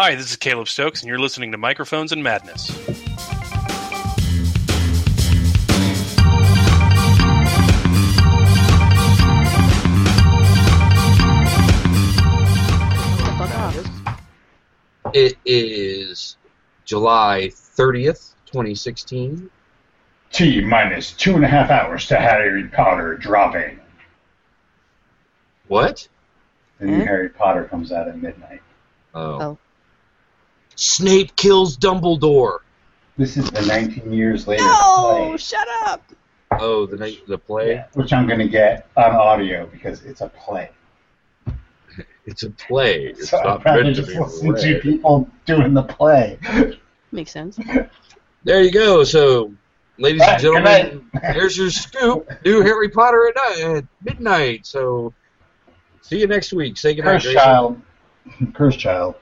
Hi, this is Caleb Stokes, and you're listening to Microphones and Madness. It is July 30th, 2016. T minus 2.5 hours to Harry Potter dropping. What? The new Harry Potter comes out at midnight. Oh. Snape kills Dumbledore. This is the 19 years later. No, play. Shut up. Oh, the play? Yeah, which I'm going to get on audio because it's a play. It's a play. It's so not meant to be listening to people doing the play. Makes sense. There you go. So, ladies and gentlemen, there's your scoop. New Harry Potter at midnight. So, see you next week. Say goodnight, Grayson. Cursed Child.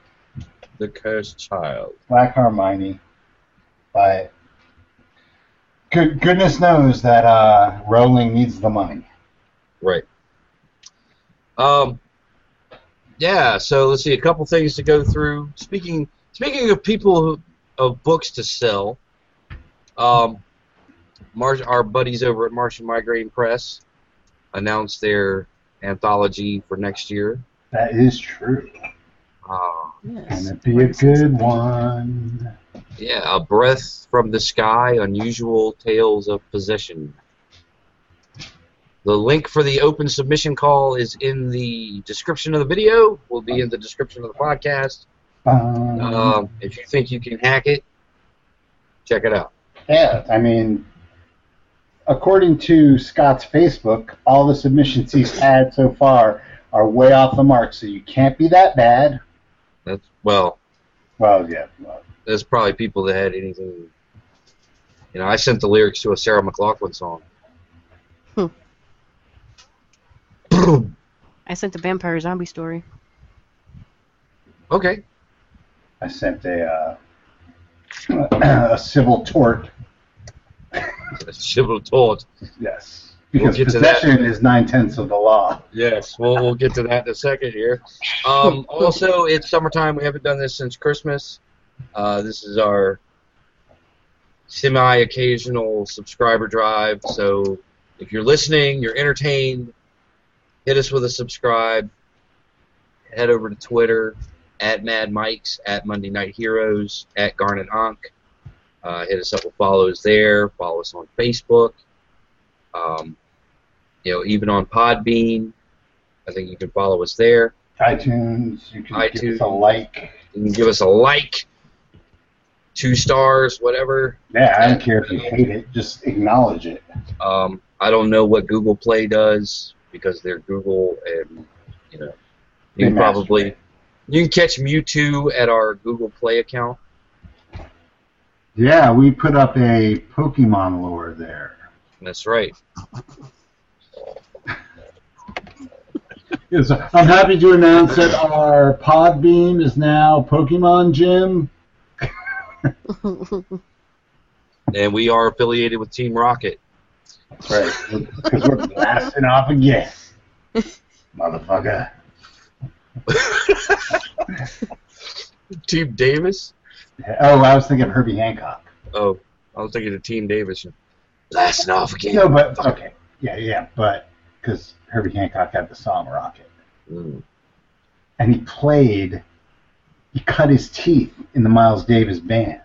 The Cursed Child. Black Hermione. But goodness knows that Rowling needs the money. Right. Yeah. So let's see, a couple things to go through. Speaking of people of books to sell, our buddies over at Martian Migraine Press announced their anthology for next year. That is true. Yes. Gonna be a good one. Yeah, A Breath from the Sky, Unusual Tales of Possession. The link for the open submission call is in the description of the video. Will be in the description of the podcast. If you think you can hack it, check it out. Yeah, I mean, according to Scott's Facebook, all the submissions he's had so far are way off the mark, so you can't be that bad. Well, there's probably people that had anything. You know, I sent the lyrics to a Sarah McLachlan song. I sent a vampire zombie story. Okay. I sent a civil tort. A civil tort. Yes. Because possession is 9/10 of the law. Yes, we'll get to that in a second here. Also, it's summertime. We haven't done this since Christmas. This is our semi-occasional subscriber drive. So if you're listening, you're entertained, hit us with a subscribe. Head over to Twitter, @MadMikes, @MondayNightHeroes, @GarnetOnk. Hit us up with follows there. Follow us on Facebook. Even on Podbean, I think you can follow us there. iTunes, you can give us a like. You can give us a like. 2 stars, whatever. Yeah, I don't care if you hate it. Just acknowledge it. I don't know what Google Play does, because they're Google, and you can probably you can catch Mewtwo at our Google Play account. Yeah, we put up a Pokemon lore there. That's right. Yes, I'm happy to announce that our Podbean is now Pokemon Gym. And we are affiliated with Team Rocket. That's right. Because we're blasting off again. Motherfucker. Team Davis? Oh, I was thinking Herbie Hancock. Oh, I was thinking of Team Davis. Blasting off again. No, but, okay. Yeah, but, because Herbie Hancock had the song Rocket. Mm. And he cut his teeth in the Miles Davis band.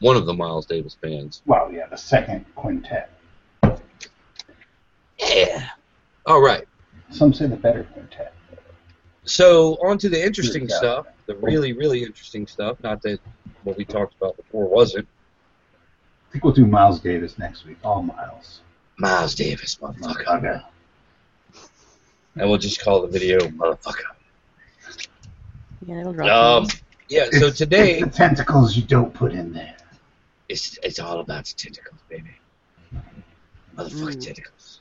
One of the Miles Davis bands. Well, yeah, the second quintet. Yeah. All right. Some say the better quintet. So, on to the interesting stuff, the really, really interesting stuff. Not that what we talked about before wasn't. I think we'll do Miles Davis next week. All Miles. Miles Davis, motherfucker. And we'll just call the video motherfucker. Yeah, it'll drop. Yeah, so today... It's the tentacles you don't put in there. It's all about the tentacles, baby. Motherfucking tentacles.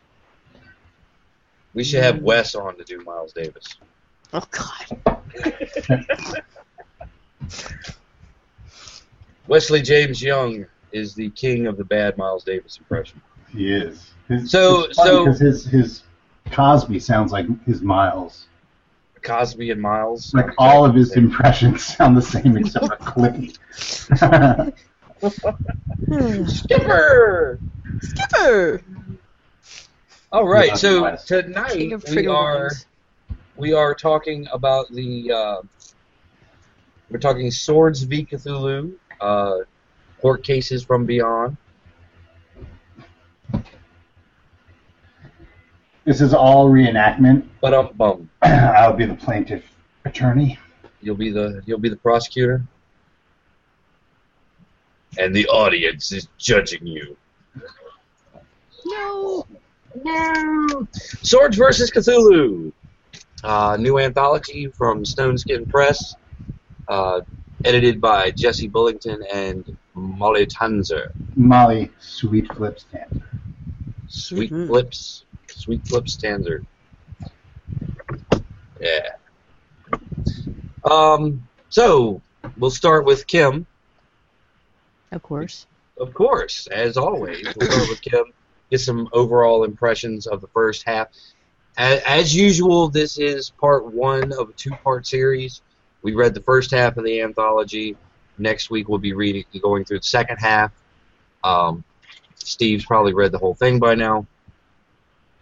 We should have Wes on to do Miles Davis. Oh, God. Wesley James Young is the king of the bad Miles Davis impression. He is. It's funny because his Cosby sounds like his Miles. Cosby and Miles. Like all of his impressions sound the same except for Clippy. Skipper! Skipper! All right, so tonight we are talking about the we're talking Swords v. Cthulhu, court cases from beyond. This is all reenactment. But I'll be the plaintiff attorney. You'll be the prosecutor. And the audience is judging you. No. No. Swords versus Cthulhu. New anthology from Stoneskin Press. Edited by Jesse Bullington and Molly Tanzer. Molly Sweet Flips Tanzer. Sweet Flips. Sweet Flip Standard. Yeah. So, we'll start with Kim. Of course. Of course, as always. We'll start with Kim, get some overall impressions of the first half. As usual, this is part one of a two-part series. We read the first half of the anthology. Next week we'll be going through the second half. Steve's probably read the whole thing by now.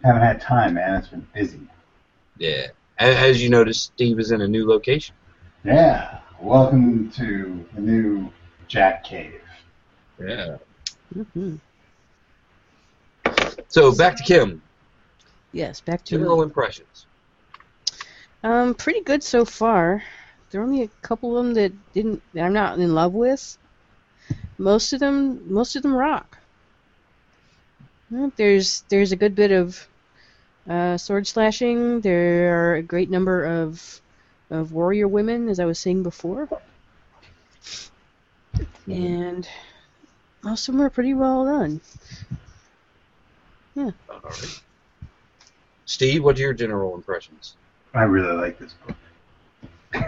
Haven't had time, man. It's been busy. Yeah. As you notice, Steve is in a new location. Yeah. Welcome to the new Jack Cave. Yeah. Mm-hmm. So, back to Kim. Yes, back to... General impressions. Pretty good so far. There are only a couple of them that I'm not in love with. Most of them rock. There's a good bit of sword slashing. There are a great number of warrior women, as I was saying before, and most of them are pretty well done. Yeah. All right. Steve, what are your general impressions? I really like this book. I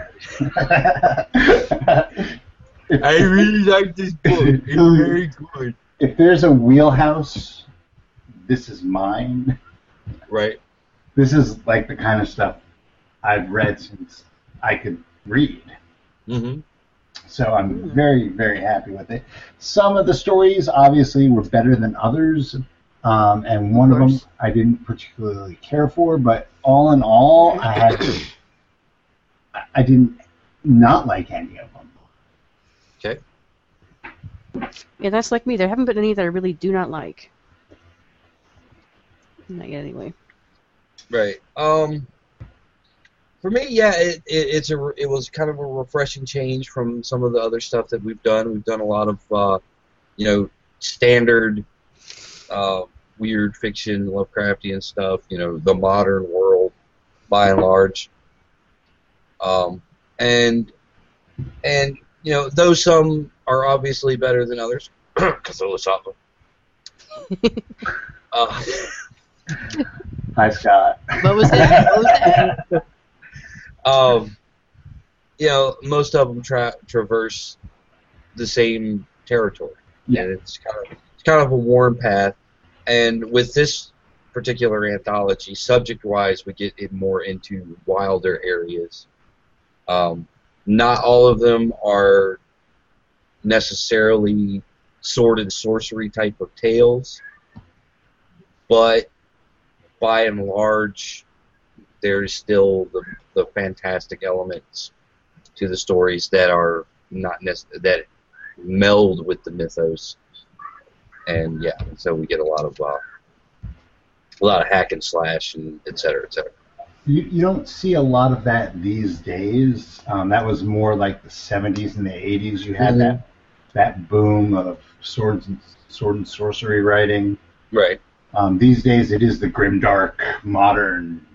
really like this book. It's very good. If there's a wheelhouse, this is mine. Right. This is like the kind of stuff I've read since I could read. Mm-hmm. So I'm very, very happy with it. Some of the stories, obviously, were better than others, and one of them I didn't particularly care for, but all in all, I didn't not like any of them. Okay. Yeah, that's like me. There haven't been any that I really do not like. Not yet, anyway. Right. For me, yeah, it was kind of a refreshing change from some of the other stuff that we've done. We've done a lot of, standard weird fiction, Lovecraftian stuff. You know, the modern world, by and large. And you know, though some are obviously better than others, Cthulhu Sapa. Hi, Scott. What was that? You know, most of them traverse the same territory. Yeah. And it's kind of a worn path. And with this particular anthology, subject-wise, we get it more into wilder areas. Not all of them are necessarily sword and sorcery type of tales, but by and large, there's still the fantastic elements to the stories that are that meld with the mythos, and yeah, so we get a lot of hack and slash and et cetera, et cetera. You don't see a lot of that these days. That was more like the 70s and the 80s. You had that boom of sword and sorcery writing, right? These days, it is the grimdark, modern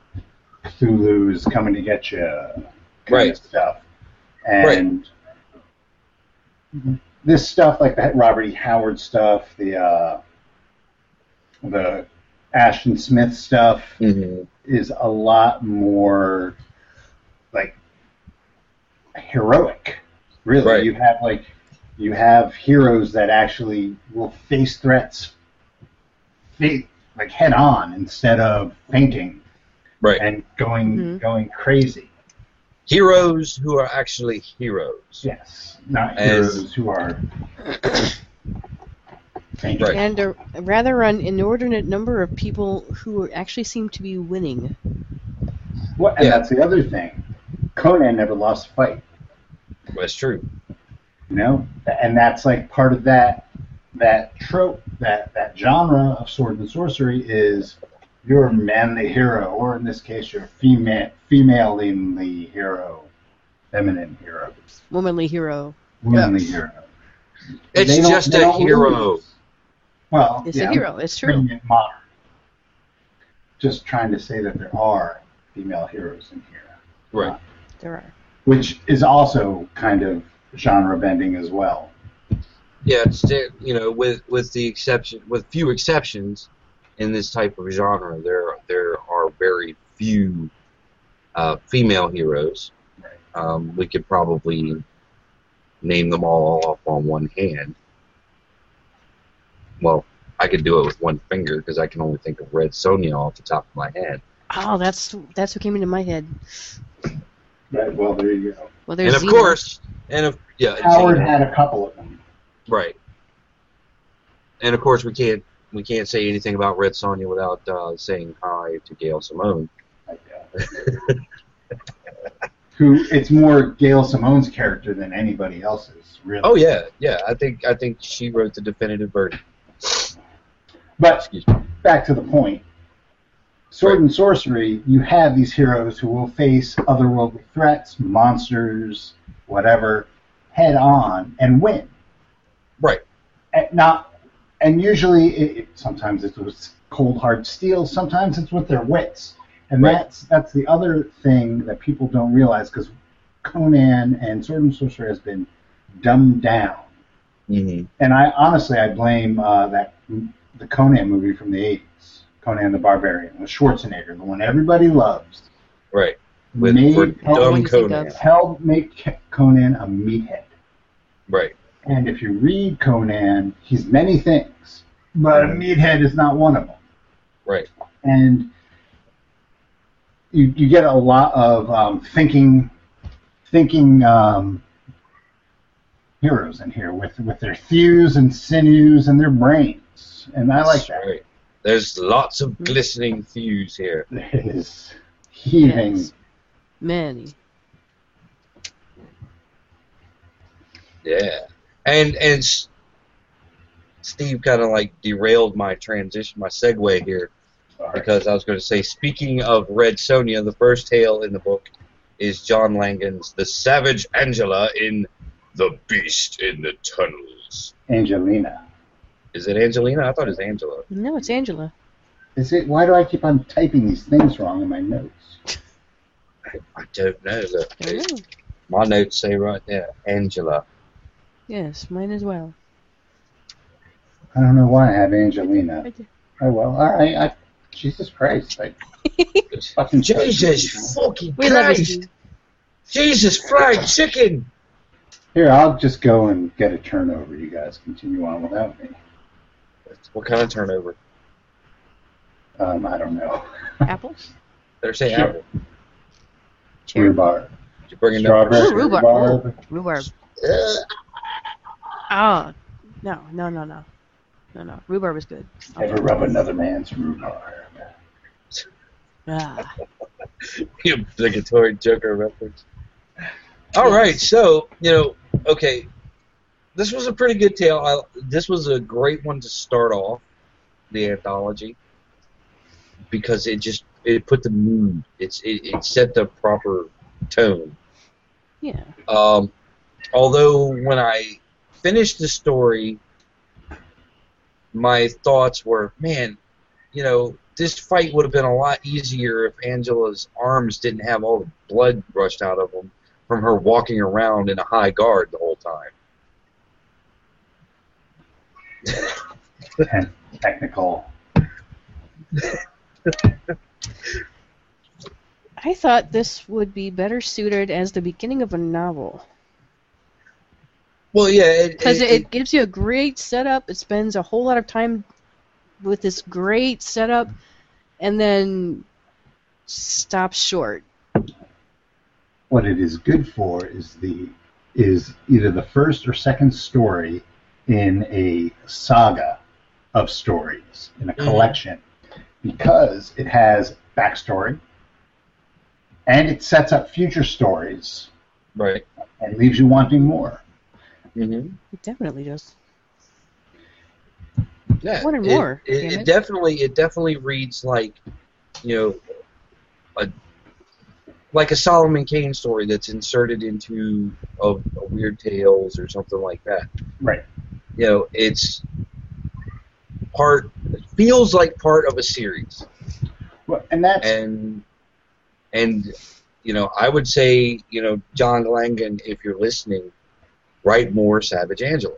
Cthulhu's coming to get you kind of stuff. And this stuff, like that Robert E. Howard stuff, the Ashton Smith stuff, is a lot more, like, heroic, really. Right. You have heroes that actually will face threats head on instead of fainting and going crazy. heroes who are actually heroes. Yes, not heroes who are... Right. And a rather an inordinate number of people who actually seem to be winning. Well, and that's the other thing. Conan never lost a fight. That's true. You know, and that's like part of that trope, that genre of sword and sorcery is you're a manly hero, or in this case, you're a femalinely hero, feminine hero, womanly hero. It's just a hero. Lose. Well, it's a hero. It's true. Bringing it modern. Just trying to say that there are female heroes in here, right? There are, which is also kind of genre bending as well. Yeah, it's, you know, with few exceptions, in this type of genre, there are very few female heroes. Right. We could probably name them all off on one hand. Well, I could do it with one finger because I can only think of Red Sonja off the top of my head. Oh, that's what came into my head. Right, well, there you go. Well, there's Howard had a couple of them. Right. And of course, we can't say anything about Red Sonja without saying hi to Gail Simone. Who? It's more Gail Simone's character than anybody else's, really. Oh yeah. I think she wrote the definitive version. But back to the point. Sword and sorcery, you have these heroes who will face otherworldly threats, monsters, whatever, head on and win. Right. And usually, sometimes it's with cold hard steel. Sometimes it's with their wits. And that's the other thing that people don't realize, because Conan and Sword and Sorcery has been dumbed down. Mm-hmm. And I honestly blame the Conan movie from the 80s, Conan the Barbarian, with Schwarzenegger, the one everybody loves. Right. Helped make Conan a meathead. Right. And if you read Conan, he's many things, but a meathead is not one of them. Right. And you get a lot of thinking heroes in here with their thews and sinews and their brains, and I like that. Right. There's lots of glistening thews here. There is heaving. Yes. Many. Yeah. And Steve kind of like derailed my segue here. Sorry. Because I was going to say, speaking of Red Sonja, the first tale in the book is John Langan's The Savage Angela in The Beast in the Tunnels. Angelina. Is it Angelina? I thought it was Angela. No, it's Angela. Is it? Why do I keep on typing these things wrong in my notes? I don't know. Look, my notes say right there, Angela. Yes, mine as well. I don't know why I have Angelina. Oh, well, all right. Jesus Christ. Jesus fried chicken. Here, I'll just go and get a turnover. You guys continue on without me. What kind of turnover? I don't know. Apples? They're saying apple. Rhubarb. Did you bring strawberry? Rhubarb. Oh, no. Rhubarb is good. Never rub another man's rhubarb. Ah. The obligatory Joker reference. All right, so, you know, okay, this was a pretty good tale. This was a great one to start off, the anthology, because it put the mood. It set the proper tone. Yeah. Although when I finished the story, my thoughts were, man, you know, this fight would have been a lot easier if Angela's arms didn't have all the blood rushed out of them from her walking around in a high guard the whole time. Technical. I thought this would be better suited as the beginning of a novel. Well, yeah, because it gives you a great setup. It spends a whole lot of time with this great setup, and then stops short. What it is good for is either the first or second story in a saga of stories, in a collection, because it has backstory and it sets up future stories, right, and leaves you wanting more. Mm-hmm. It definitely does. Yeah, I wanted more. It definitely reads like, you know, like a Solomon Kane story that's inserted into a Weird Tales or something like that. Right. You know, it feels like part of a series. Well, and you know, I would say, you know, John Langan, if you're listening, write more Savage Angela.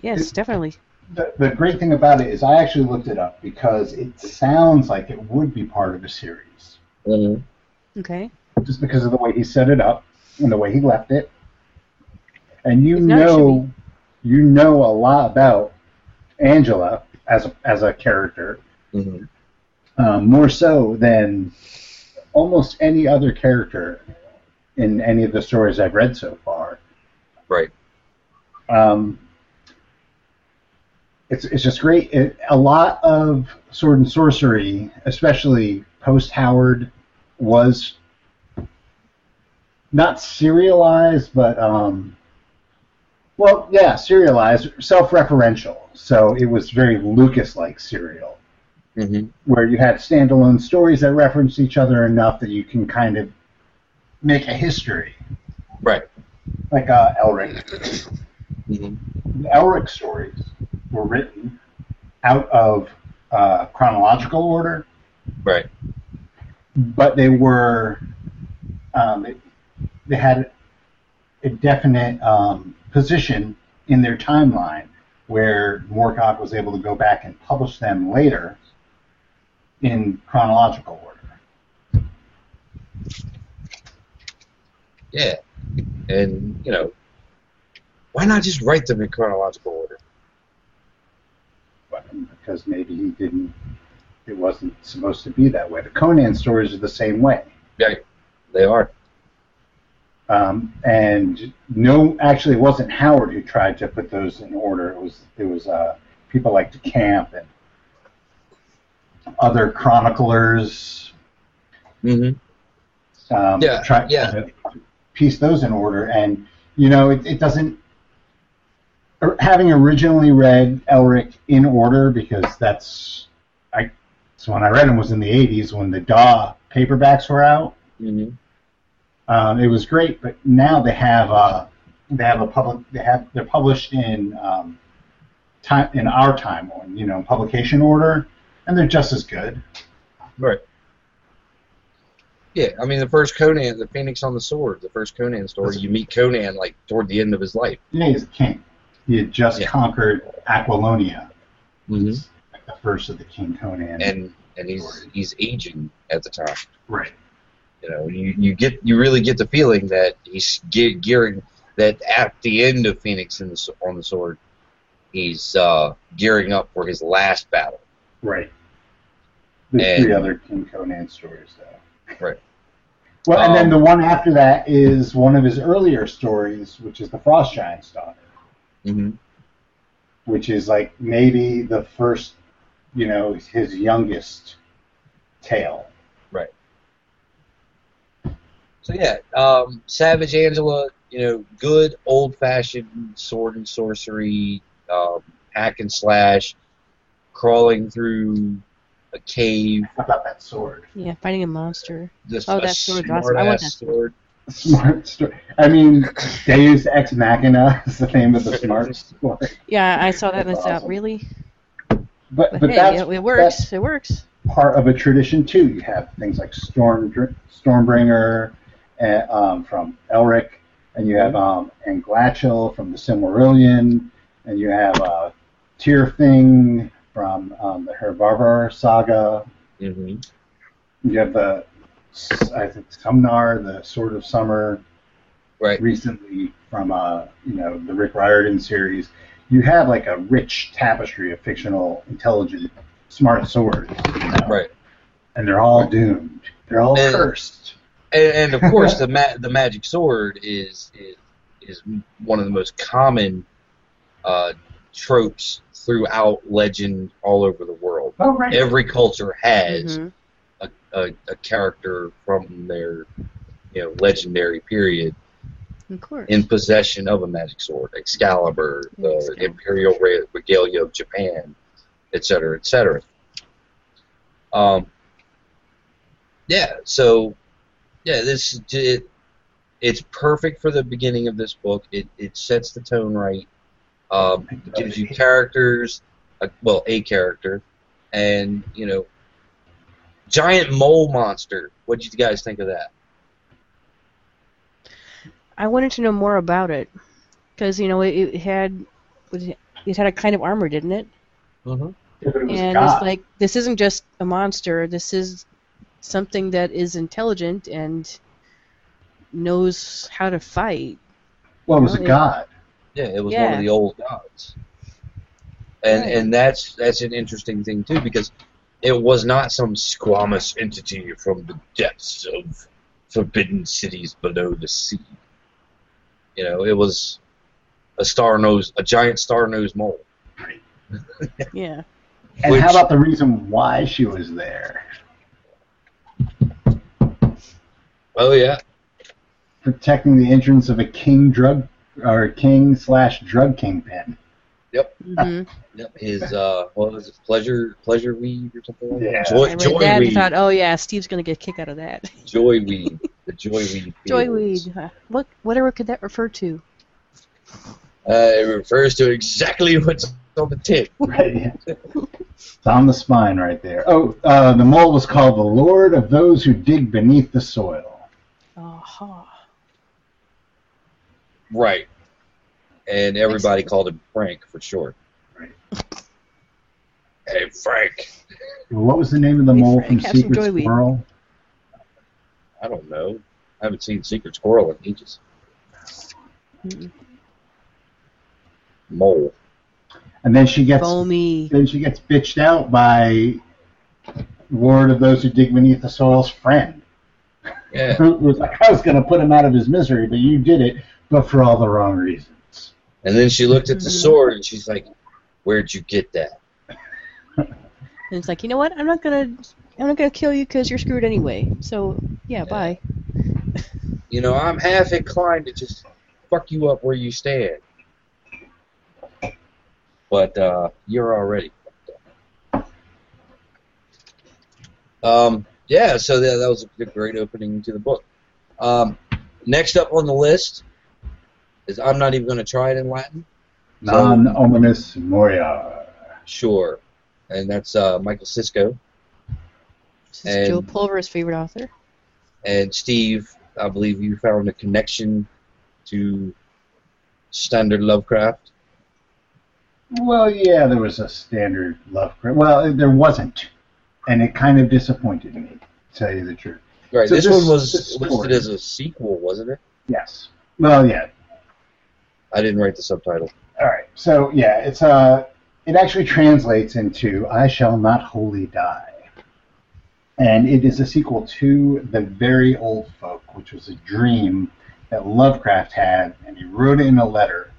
Yes, definitely. The great thing about it is I actually looked it up because it sounds like it would be part of a series. Mm-hmm. Okay. Just because of the way he set it up and the way he left it. And you know a lot about Angela as a character, mm-hmm. More so than almost any other character in any of the stories I've read so far. Right. It's just great. A lot of sword and sorcery, especially post-Howard, was not serialized, but serialized, self-referential. So it was very Lucas-like serial, mm-hmm. where you had standalone stories that referenced each other enough that you can kind of make a history. Right. Like Elric. Mm-hmm. Elric stories were written out of chronological order. Right. But they were, they had a definite position in their timeline where Moorcock was able to go back and publish them later in chronological order. Yeah. And, you know, why not just write them in chronological order? Because maybe he didn't, it wasn't supposed to be that way. The Conan stories are the same way. Yeah, they are. Actually, it wasn't Howard who tried to put those in order. It was people like DeCamp and other chroniclers. Mm-hmm. To piece those in order, and you know, it doesn't. Having originally read Elric in order, because so when I read him was in the 80s when the DAW paperbacks were out. Mm-hmm. It was great, but now they're published in time in our time, on, you know, publication order, and they're just as good. Right. Yeah, I mean, the first Conan, the Phoenix on the Sword, the first Conan story, you meet Conan like toward the end of his life. Yeah, he's the king. He had just conquered Aquilonia, mm-hmm. the first of the King Conan, and he's aging at the time. Right. You know, you really get the feeling that he's gearing that at the end of Phoenix on the Sword, he's gearing up for his last battle. Right. There's three other King Conan stories, though. Right. Well, and then the one after that is one of his earlier stories, which is the Frost Giant's Daughter. Mm-hmm. Which is like maybe the first, you know, his youngest tale. Right. So yeah, Savage Angela, you know, good old-fashioned sword and sorcery, hack and slash, crawling through a cave. How about that sword? Yeah, fighting a monster. That sword's awesome. I want that sword. Smart story. I mean, Deus Ex Machina is the name of the smart story. Yeah, I saw that and awesome. Thought, really? But hey, it works. That's it works. Part of a tradition too. You have things like Stormbringer from Elric, and you have Anglachil from the Silmarillion, and you have Tyrfing from the Hervarvar saga. Mm-hmm. You have the. I think Sumnar, the Sword of Summer, right. Recently from you know, the Rick Riordan series. You have like a rich tapestry of fictional, intelligent, smart swords, you know? Right? And they're all doomed. They're all cursed. And of course, the magic sword is one of the most common tropes throughout legend all over the world. Oh, right. Every culture has a character from their legendary period in possession of a magic sword. Excalibur, the Imperial Regalia of Japan, etc., etc. It's perfect for the beginning of this book. It sets the tone right. It gives you characters, a character, and giant mole monster. What did you guys think of that? I wanted to know more about it because it had a kind of armor, didn't it? Mm-hmm. It's like, this isn't just a monster. This is something that is intelligent and knows how to fight. Well, it was a god. Yeah, it was one of the old gods. And that's an interesting thing too, because it was not some squamous entity from the depths of forbidden cities below the sea. It was a giant star-nosed mole. Yeah. And how about the reason why she was there? Oh yeah. Protecting the entrance of a king/drug kingpin. Yep. Mm-hmm. Yep. His what was it? Pleasure weed or something like that? Yeah. Joy weed. I thought, oh yeah, Steve's gonna get a kick out of that. Joy weed. The joy weed. Joy weed. Whatever could that refer to? It refers to exactly what's on the tip. Right. Yeah. It's on the spine right there. Oh, the mole was called the Lord of Those Who Dig Beneath the Soil. Aha. Uh-huh. Right. And everybody called him Frank for short. Right. Hey, Frank. What was the name of the mole from Secret Squirrel? I don't know. I haven't seen Secret Squirrel in ages. Mm-mm. Mole. And then she gets bitched out by Lord of Those Who Dig Beneath the Soil's friend. Yeah. Who was like, I was going to put him out of his misery, but you did it. But for all the wrong reasons. And then she looked at the sword and she's like, "Where'd you get that?" And it's like, you know what? I'm not gonna kill you because you're screwed anyway. So yeah, bye. I'm half inclined to just fuck you up where you stand, but you're already fucked up. Yeah. So that was a great opening to the book. Next up on the list. I'm not even going to try it in Latin. Non ominis moriar. Sure. And that's Michael Cisco. This is Joe Pulver's favorite author. And Steve, I believe you found a connection to standard Lovecraft. Well, yeah, there was a standard Lovecraft. Well, there wasn't. And it kind of disappointed me, to tell you the truth. Right. So this one was listed as a sequel, wasn't it? Yes. Well, yeah. I didn't write the subtitle. All right. So, yeah, it's it actually translates into I Shall Not Wholly Die. And it is a sequel to The Very Old Folk, which was a dream that Lovecraft had, and he wrote it in a letter.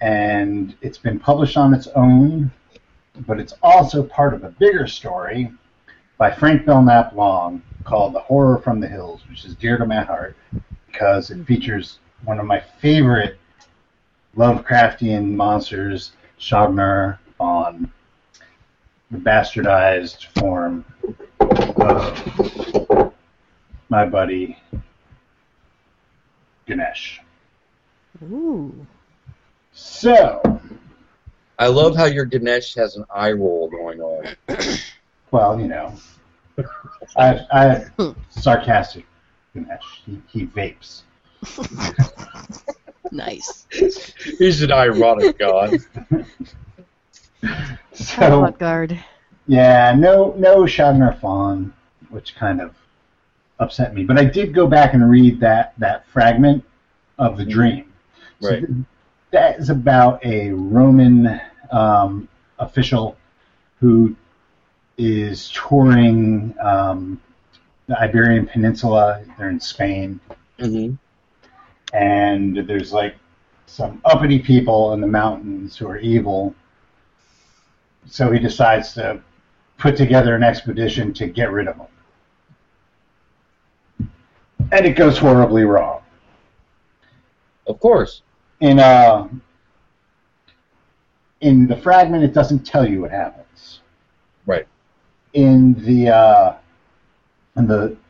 And it's been published on its own, but it's also part of a bigger story by Frank Belknap Long called The Horror from the Hills, which is dear to my heart because it features one of my favorite Lovecraftian monsters, Chaugnar Faugn, the bastardized form of my buddy Ganesh. Ooh. So, I love how your Ganesh has an eye roll going on. Well, I sarcastic Ganesh. He vapes. Nice. He's an ironic god. So, guard. Yeah, no Chaugnar Faugn, which kind of upset me. But I did go back and read that fragment of the dream. Right. So that is about a Roman official who is touring the Iberian Peninsula. They're in Spain. Mm-hmm. And there's like some uppity people in the mountains who are evil. So he decides to put together an expedition to get rid of them. And it goes horribly wrong. Of course. In the fragment, it doesn't tell you what happens. Right. In the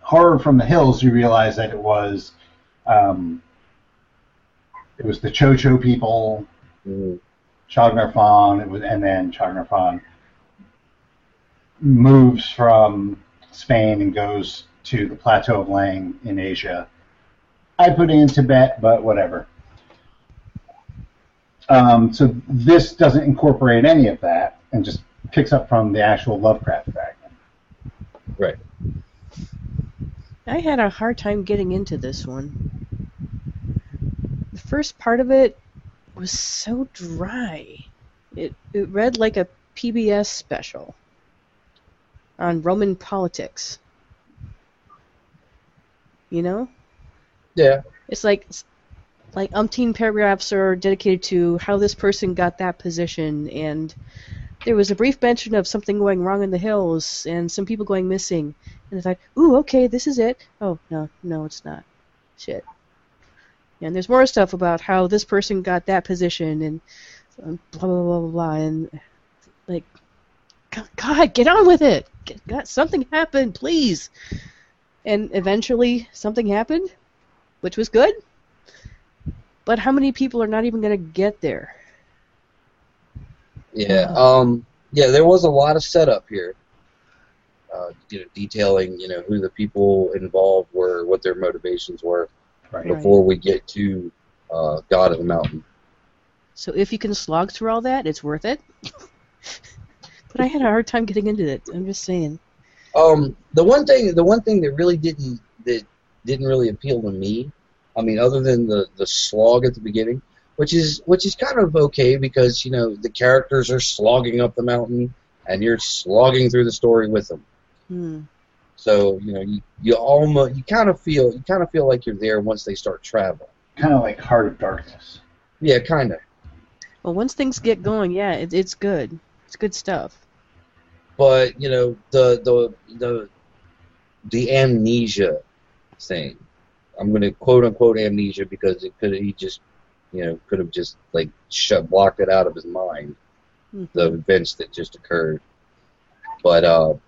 Horror from the Hills, you realize that it was the Cho-Cho people, mm-hmm. Chaugnar Faugn, and then Chaugnar Faugn moves from Spain and goes to the Plateau of Lang in Asia. I put in Tibet, but whatever. So this doesn't incorporate any of that and just picks up from the actual Lovecraft fragment. Right. I had a hard time getting into this one. The first part of it was so dry. It read like a PBS special on Roman politics. You know? Yeah. It's like umpteen paragraphs are dedicated to how this person got that position, and there was a brief mention of something going wrong in the hills and some people going missing. And I thought, ooh, okay, this is it. Oh, no, it's not. Shit. And there's more stuff about how this person got that position and blah, blah, blah, blah, blah. And, like, God, get on with it. God, something happened, please. And eventually something happened, which was good. But how many people are not even going to get there? Yeah, there was a lot of setup here. Detailing, who the people involved were, what their motivations were, right, before we get to God of the Mountain. So if you can slog through all that, it's worth it. But I had a hard time getting into it. I'm just saying. The one thing that didn't really appeal to me, I mean, other than the slog at the beginning, which is kind of okay because, the characters are slogging up the mountain and you're slogging through the story with them. Hmm. So, you kind of feel like you're there once they start traveling. Kind of like Heart of Darkness. Yeah, kind of. Well, once things get going, yeah, it's good. It's good stuff. But, the amnesia thing. I'm going to quote unquote amnesia because he could have just blocked it out of his mind, mm-hmm. the events that just occurred. But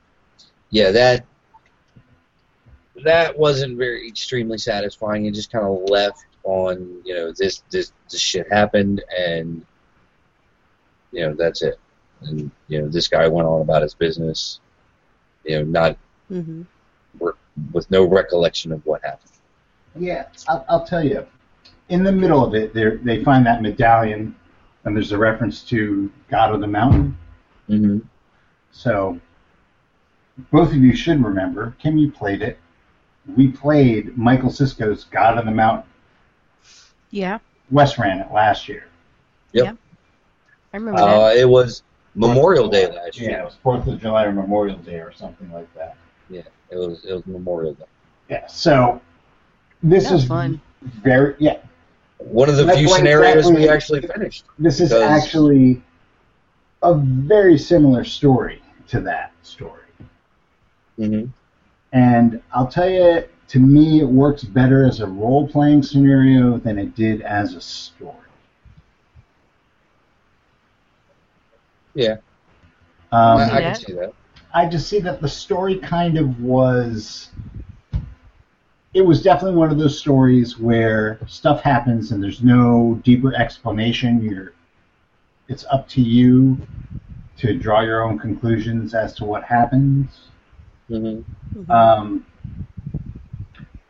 that wasn't very extremely satisfying. It just kind of left on this shit happened and that's it. And this guy went on about his business, not mm-hmm. with no recollection of what happened. Yeah, I'll tell you. In the middle of it, they find that medallion, and there's a reference to God of the Mountain. Mm-hmm. So, both of you should remember. Kim, you played it. We played Michael Cisco's God of the Mountain. Yeah. Wes ran it last year. Yep. Yeah. I remember that. It was Memorial Day last year. Yeah, it was 4th of July or Memorial Day or something like that. Yeah, it was Memorial Day. Yeah, so... This is fun. Very, yeah. One of the few scenarios we actually finished. This is actually a very similar story to that story. Mm-hmm. And I'll tell you, to me, it works better as a role-playing scenario than it did as a story. Yeah. I can see that. I just see that the story kind of was... It was definitely one of those stories where stuff happens and there's no deeper explanation. It's up to you to draw your own conclusions as to what happens. Mm-hmm.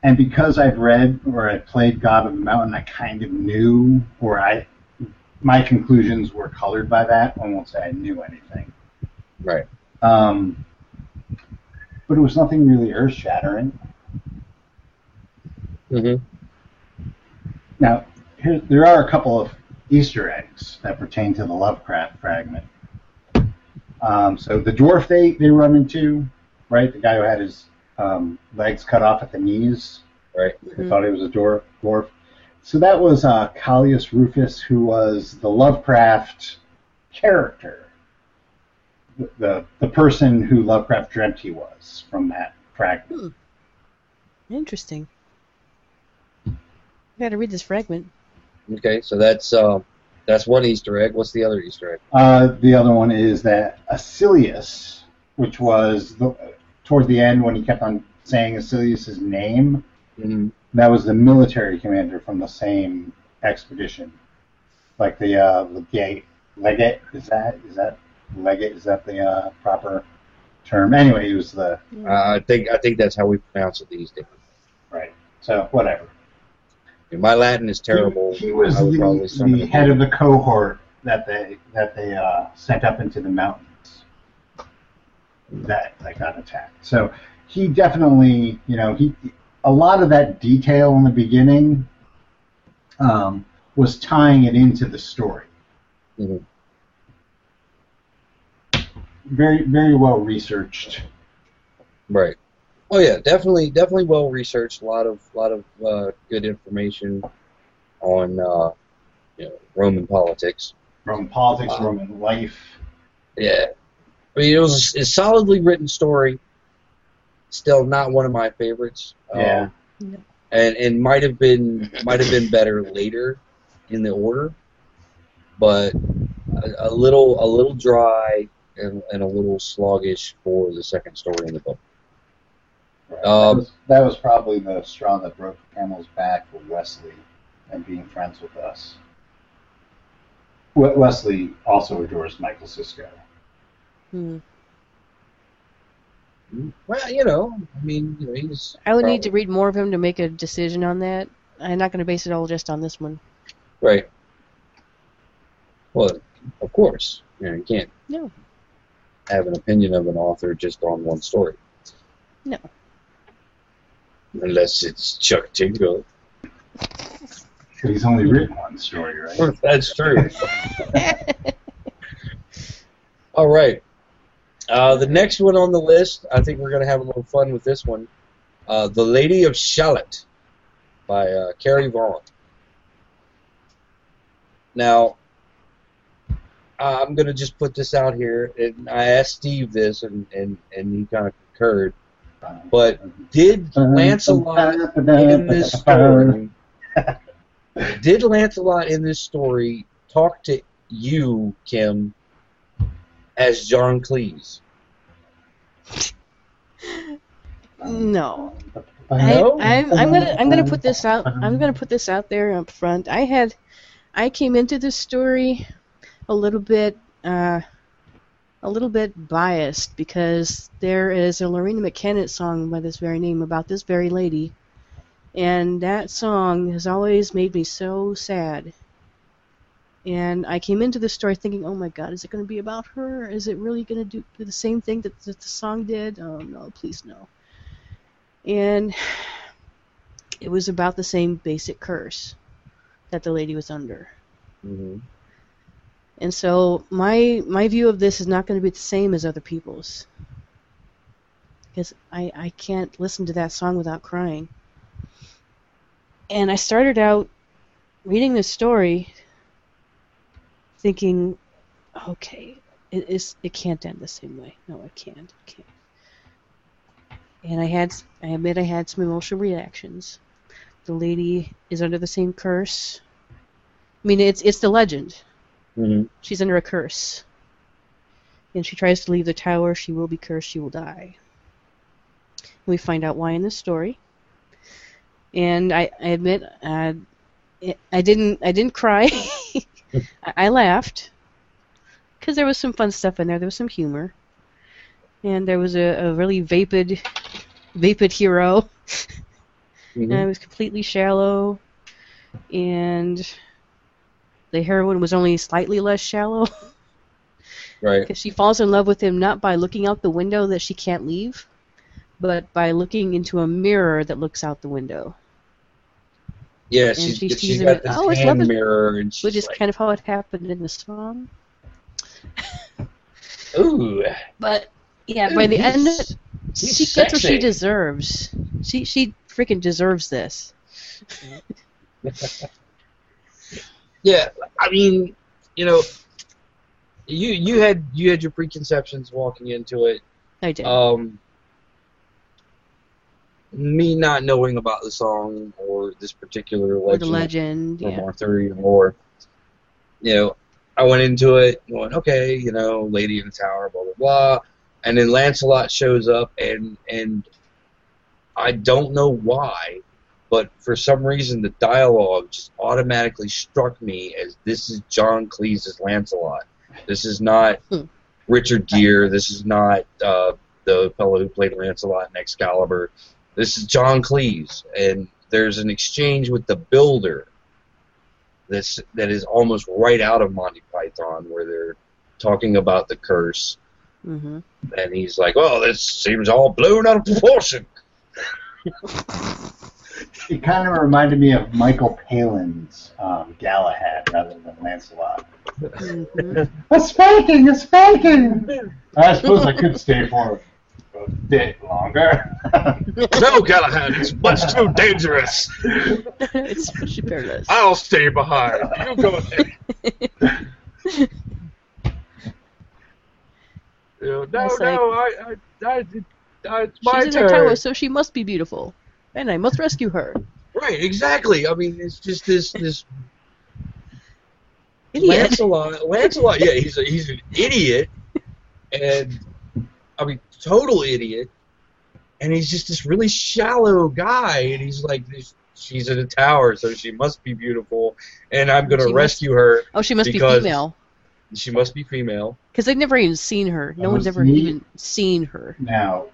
And because I've read or I played God of the Mountain, I kind of knew, or my conclusions were colored by that. I won't say I knew anything. Right. But it was nothing really earth-shattering. Mm-hmm. Now, there are a couple of Easter eggs that pertain to the Lovecraft fragment. So the dwarf they run into, right? The guy who had his legs cut off at the knees. Right. Mm-hmm. They thought he was a dwarf. So that was Callias Rufus, who was the Lovecraft character, the person who Lovecraft dreamt he was from that fragment. Hmm. Interesting. I've got to read this fragment. Okay, so that's one Easter egg. What's the other Easter egg? The other one is that Acilius, which was toward the end when he kept on saying Acilius' name, mm-hmm. That was the military commander from the same expedition, like the legate. Legate? Is that the proper term? Anyway, he was the. I think that's how we pronounce it these days. Right. So whatever. My Latin is terrible. He was the head of the cohort that they sent up into the mountains that got attacked. So he definitely, a lot of that detail in the beginning was tying it into the story. Mm-hmm. Very, very well researched. Right. Oh yeah, definitely well researched. A lot of good information on Roman politics. Roman politics, Roman life. Yeah. I mean, it was a solidly written story. Still not one of my favorites. Yeah. And might have been better later in the order, but a little dry and a little sluggish for the second story in the book. Right. That was probably the straw that broke the camel's back for Wesley and being friends with us. Wesley also adores Michael Cisco. Hmm. Well, he's... I would need to read more of him to make a decision on that. I'm not going to base it all just on this one. Right. Well, of course. You can't have an opinion of an author just on one story. No. Unless it's Chuck Tingle. He's only written one story, right? That's true. All right. The next one on the list, I think we're going to have a little fun with this one. The Lady of Shalott by Carrie Vaughan. Now, I'm going to just put this out here, and I asked Steve this, and he kind of concurred. But did Lancelot in this story? Did Lancelot in this story talk to you, Kim, as John Cleese? No. I'm gonna put this out. I'm gonna put this out there up front. I came into this story a little bit biased because there is a Lorena McKenna song by this very name about this very lady, and that song has always made me so sad. And I came into this story thinking, oh my God, is it going to be about her? Is it really going to do the same thing that the song did? Oh no, please no. And it was about the same basic curse that the lady was under. Mm-hmm. And so my view of this is not going to be the same as other people's. Because I can't listen to that song without crying. And I started out reading this story thinking, okay, it can't end the same way. No, it can't. And I admit I had some emotional reactions. The lady is under the same curse. I mean, it's the legend. Mm-hmm. She's under a curse. And she tries to leave the tower, she will be cursed, she will die. We find out why in this story. And I admit, I didn't cry. I laughed. Because there was some fun stuff in there. There was some humor. And there was a really vapid hero. Mm-hmm. And I was completely shallow. And... the heroine was only slightly less shallow. Right. Because she falls in love with him not by looking out the window that she can't leave, but by looking into a mirror that looks out the window. Yeah, she got this hand mirror. And which is kind of how it happened in the song. Ooh. But, yeah, by the end of, She gets what she deserves. She freaking deserves this. Yeah, I mean, you know, you had your preconceptions walking into it. I did. Me not knowing about the song or this particular legend, or the legend, or Arthurian lore. You know, I went into it going, okay, you know, Lady in the Tower, blah blah blah, and then Lancelot shows up, and I don't know why, but for some reason the dialogue just automatically struck me as this is John Cleese's Lancelot. This is not Richard Gere. This is not the fellow who played Lancelot in Excalibur. This is John Cleese, and there's an exchange with the Builder that is almost right out of Monty Python, where they're talking about the curse, and he's like, "Oh, this seems all blown out of proportion." It kind of reminded me of Michael Palin's Galahad rather than Lancelot. A spanking, a spanking! I suppose I could stay for a bit longer. No, Galahad, it's much too dangerous. It's much perilous. I'll stay behind. You go ahead. It's my turn. She's in her tower, so she must be beautiful. And I must rescue her. Right, exactly. I mean, it's just this idiot. Lancelot, yeah, he's an idiot, and I mean, total idiot. And he's just this really shallow guy, and he's like, she's in a tower, so she must be beautiful, and I'm gonna rescue her. Oh, she must be female. She must be female. Because they've never even seen her. No one's ever even seen her. Now,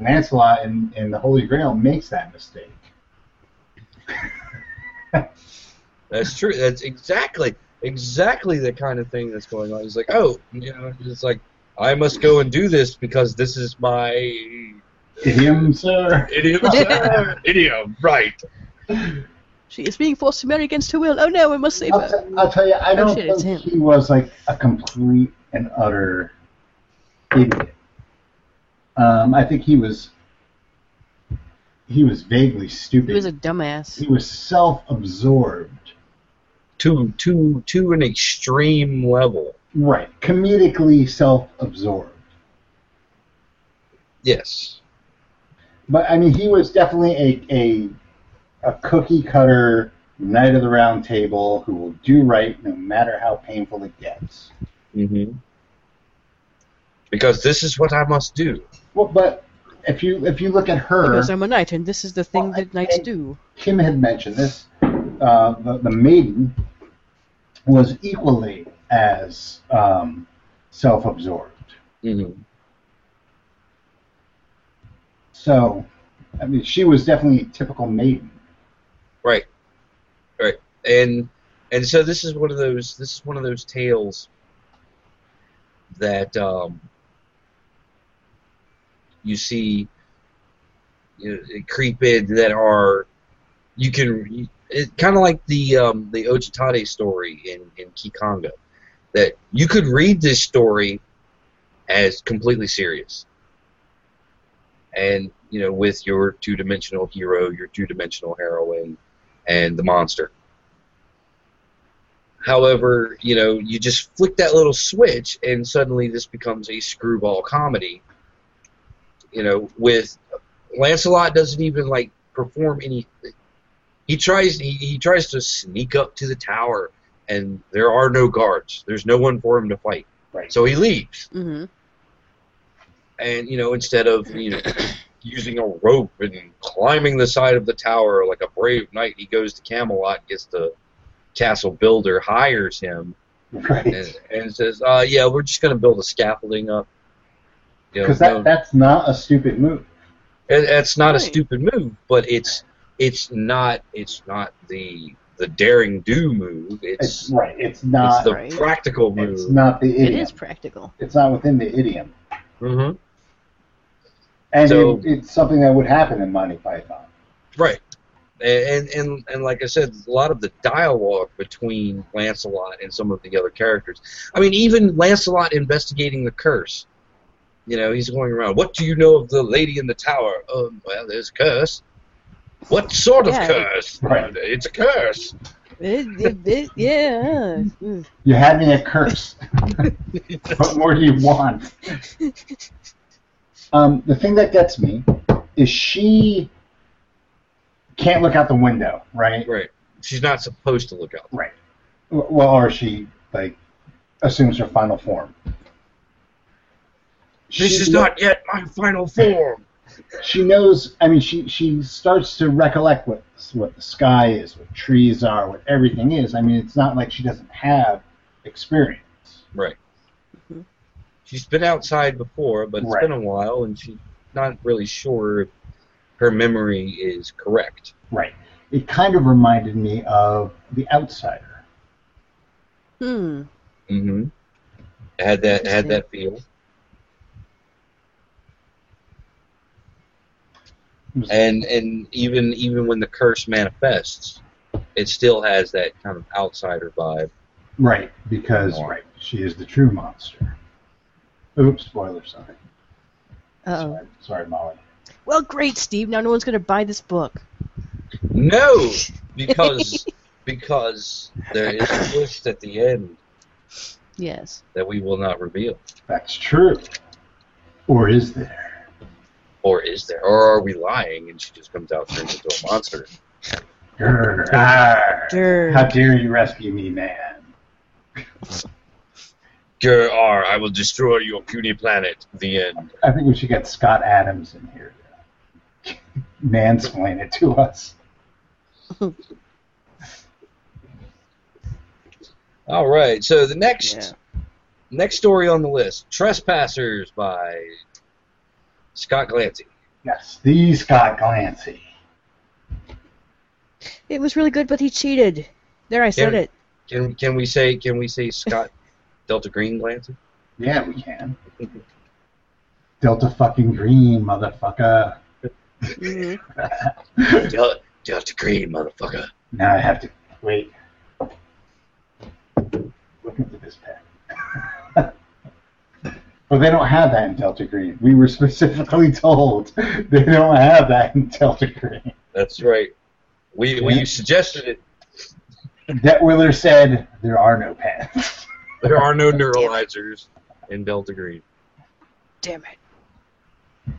Lancelot in the Holy Grail makes that mistake. That's true. That's exactly the kind of thing that's going on. He's like, oh, you know, it's like, I must go and do this because this is my idiom, sir. Idiom, sir. Idiom, right. She is being forced to marry against her will. Oh no, we must save her. I'll tell you, I don't think she was like a complete and utter idiot. I think he was vaguely stupid. He was a dumbass. He was self-absorbed to an extreme level. Right, comedically self-absorbed. Yes, but I mean, he was definitely a cookie-cutter Knight of the Round Table who will do right no matter how painful it gets. Mm-hmm. Because this is what I must do. Well, but if you look at her... Because I'm a knight, and this is the thing that knights do. Kim had mentioned this. The maiden was equally as self-absorbed. Mm-hmm. So, I mean, she was definitely a typical maiden. Right. Right. And so this is one of those tales that... you see, creep in that are it's kind of like the Ochitate story in Kikongo, that you could read this story as completely serious, and you know, with your two-dimensional hero, your two-dimensional heroine, and the monster. However, you know, you just flick that little switch, and suddenly this becomes a screwball comedy. You know, with Lancelot doesn't even like perform any. He tries to sneak up to the tower, and there are no guards. There's no one for him to fight. Right. So he leaves. Mm-hmm. And you know, instead of using a rope and climbing the side of the tower like a brave knight, he goes to Camelot, gets the castle builder, hires him, right, and says, "Yeah, we're just going to build a scaffolding up." Because that's not a stupid move. That's not a stupid move, but it's not the daring do move. It's right. It's not. It's the practical move. It's not the idiom. It is practical. It's not within the idiom. Mm-hmm. And so, it's something that would happen in Monty Python. Right. And like I said, a lot of the dialogue between Lancelot and some of the other characters. I mean, even Lancelot investigating the curse. You know, he's going around, what do you know of the lady in the tower? Oh, well, there's a curse. What sort of curse? Right. It's a curse. Yeah. You're having a curse. What more do you want? The thing that gets me is she can't look out the window, right? Right. She's not supposed to look out. Right. Well, or she, like, assumes her final form. This is not yet my final form. She knows, I mean, she starts to recollect what the sky is, what trees are, what everything is. I mean, it's not like she doesn't have experience. Right. Mm-hmm. She's been outside before, but it's been a while, and she's not really sure if her memory is correct. Right. It kind of reminded me of The Outsider. Hmm. Mm-hmm. Had that feel. And even when the curse manifests, it still has that kind of outsider vibe. Right, because she is the true monster. Oops, spoiler, sorry. Uh-oh. Sorry, Molly. Well, great, Steve. Now no one's going to buy this book. No, because there is a twist at the end. Yes. That we will not reveal. That's true. Or is there? Or is there? Or are we lying? And she just comes out and turns into a monster. Grr, arr, grr. How dare you rescue me, man? Grr, arr, I will destroy your puny planet. The end. I think we should get Scott Adams in here. Mansplain it to us. All right. So the next story on the list, Trespassers by Scott Glancy. Yes, the Scott Glancy. It was really good, but he cheated. There, I said it. Can we say Scott Delta Green Glancy? Yeah, we can. Delta fucking Green, motherfucker. Mm-hmm. Delta Green, motherfucker. Now I have to wait. Look into this pack. Well, they don't have that in Delta Green. We were specifically told they don't have that in Delta Green. That's right. You suggested it. Detwiller said there are no paths. There are no neuralizers in Delta Green. Damn it.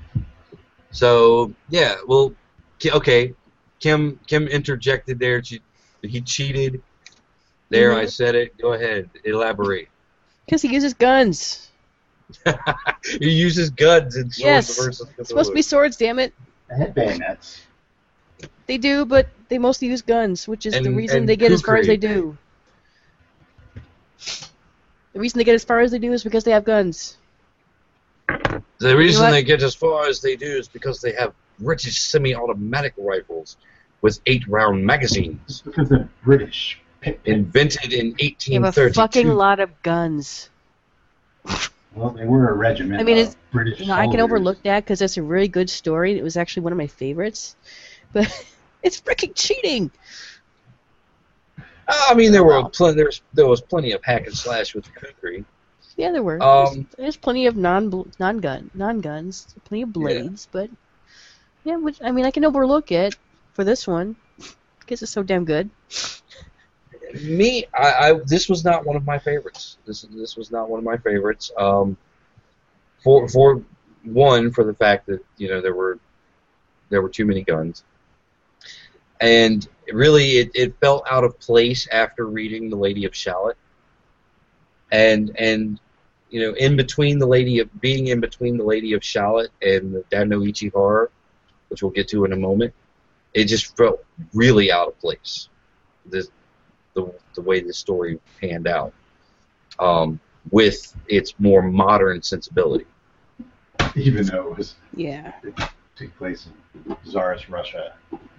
So, yeah, well, okay. Kim interjected there. He cheated. There, I said it. Go ahead. Elaborate. Because he uses guns. He uses guns in Swords versus Cthulhu. It's supposed to be swords, damn it. I had bayonets. They do, but they mostly use guns, which is the reason they get as far as they do. The reason they get as far as they do is because they have guns. The reason they get as far as they do is because they have British semi-automatic rifles with 8-round magazines. Because they're British. Invented in 1832. They have a fucking lot of guns. Well, they were a regiment of British soldiers. I can overlook that because that's a really good story. It was actually one of my favorites. But it's freaking cheating. I mean, there was plenty of hack and slash with the country. Yeah, there were. There's plenty of non-guns, plenty of blades. Yeah. But, yeah, I can overlook it for this one because it's so damn good. This was not one of my favorites. This was not one of my favorites. For the fact that there were too many guns, and really it felt out of place after reading The Lady of Shalott, and being in between The Lady of Shalott and the Danoichi horror, which we'll get to in a moment, it just felt really out of place. The way the story panned out, with its more modern sensibility. Even though it took place in Tsarist Russia,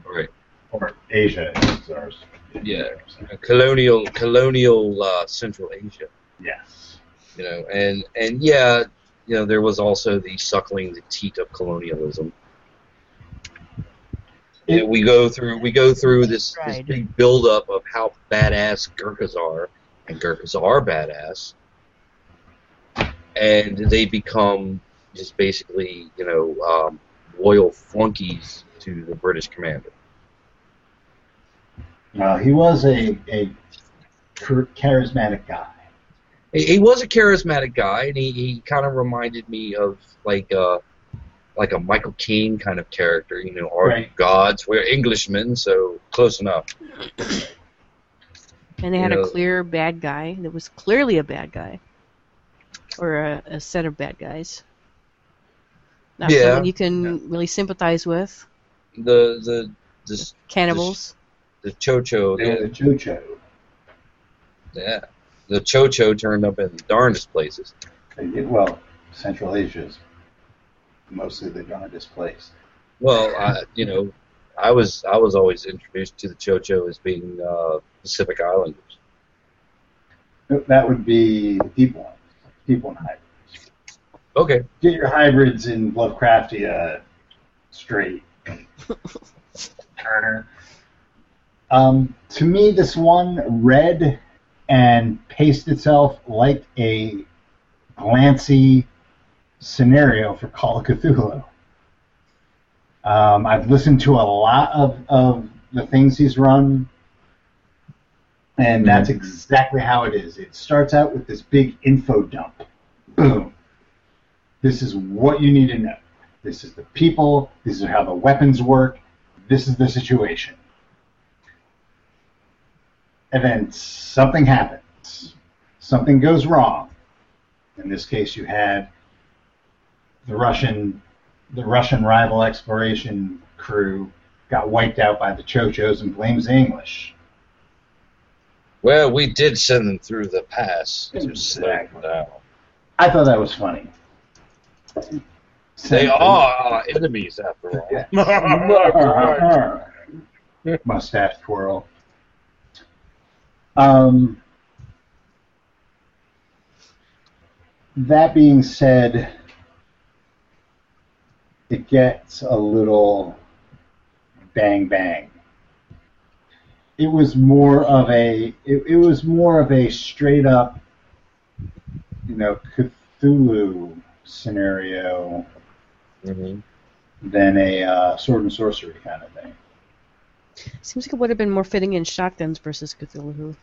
right, or Asia, Tsarist. Yeah, colonial Central Asia. Yes, there was also the suckling the teat of colonialism. We go through this big buildup of how badass Gurkhas are, and Gurkhas are badass, and they become just basically, you know, loyal flunkies to the British commander. He was a charismatic guy. He was a charismatic guy, and he kind of reminded me of like a Michael Caine kind of character. You know, are you gods? We're Englishmen, so close enough. And they had a clear bad guy that was clearly a bad guy, or a set of bad guys. Not someone you can really sympathize with. The cannibals. The Cho-Cho. Yeah, the Cho-Cho. Yeah. The Cho-Cho turned up in the darndest places. They did, well, Central Asia is mostly the darndest place. Well, I was always introduced to the Cho-Cho as being Pacific Islanders. That would be the Deep One hybrids. Okay. Get your hybrids in Lovecraftia straight. Turner. To me, this one read and paced itself like a Glancy scenario for Call of Cthulhu. I've listened to a lot of the things he's run, and that's exactly how it is. It starts out with this big info dump. Boom. This is what you need to know. This is the people. This is how the weapons work. This is the situation. And then something happens. Something goes wrong. In this case, you had the Russian rival exploration crew got wiped out by the Cho-Chos and blames the English. Well, we did send them through the pass. Exactly. I thought that was funny. They are our enemies, after all. Yeah. Mustache twirl. That being said, it gets a little bang bang. It was more of a straight up, you know, Cthulhu scenario than a sword and sorcery kind of thing. Seems like it would have been more fitting in Shotguns versus Cthulhu,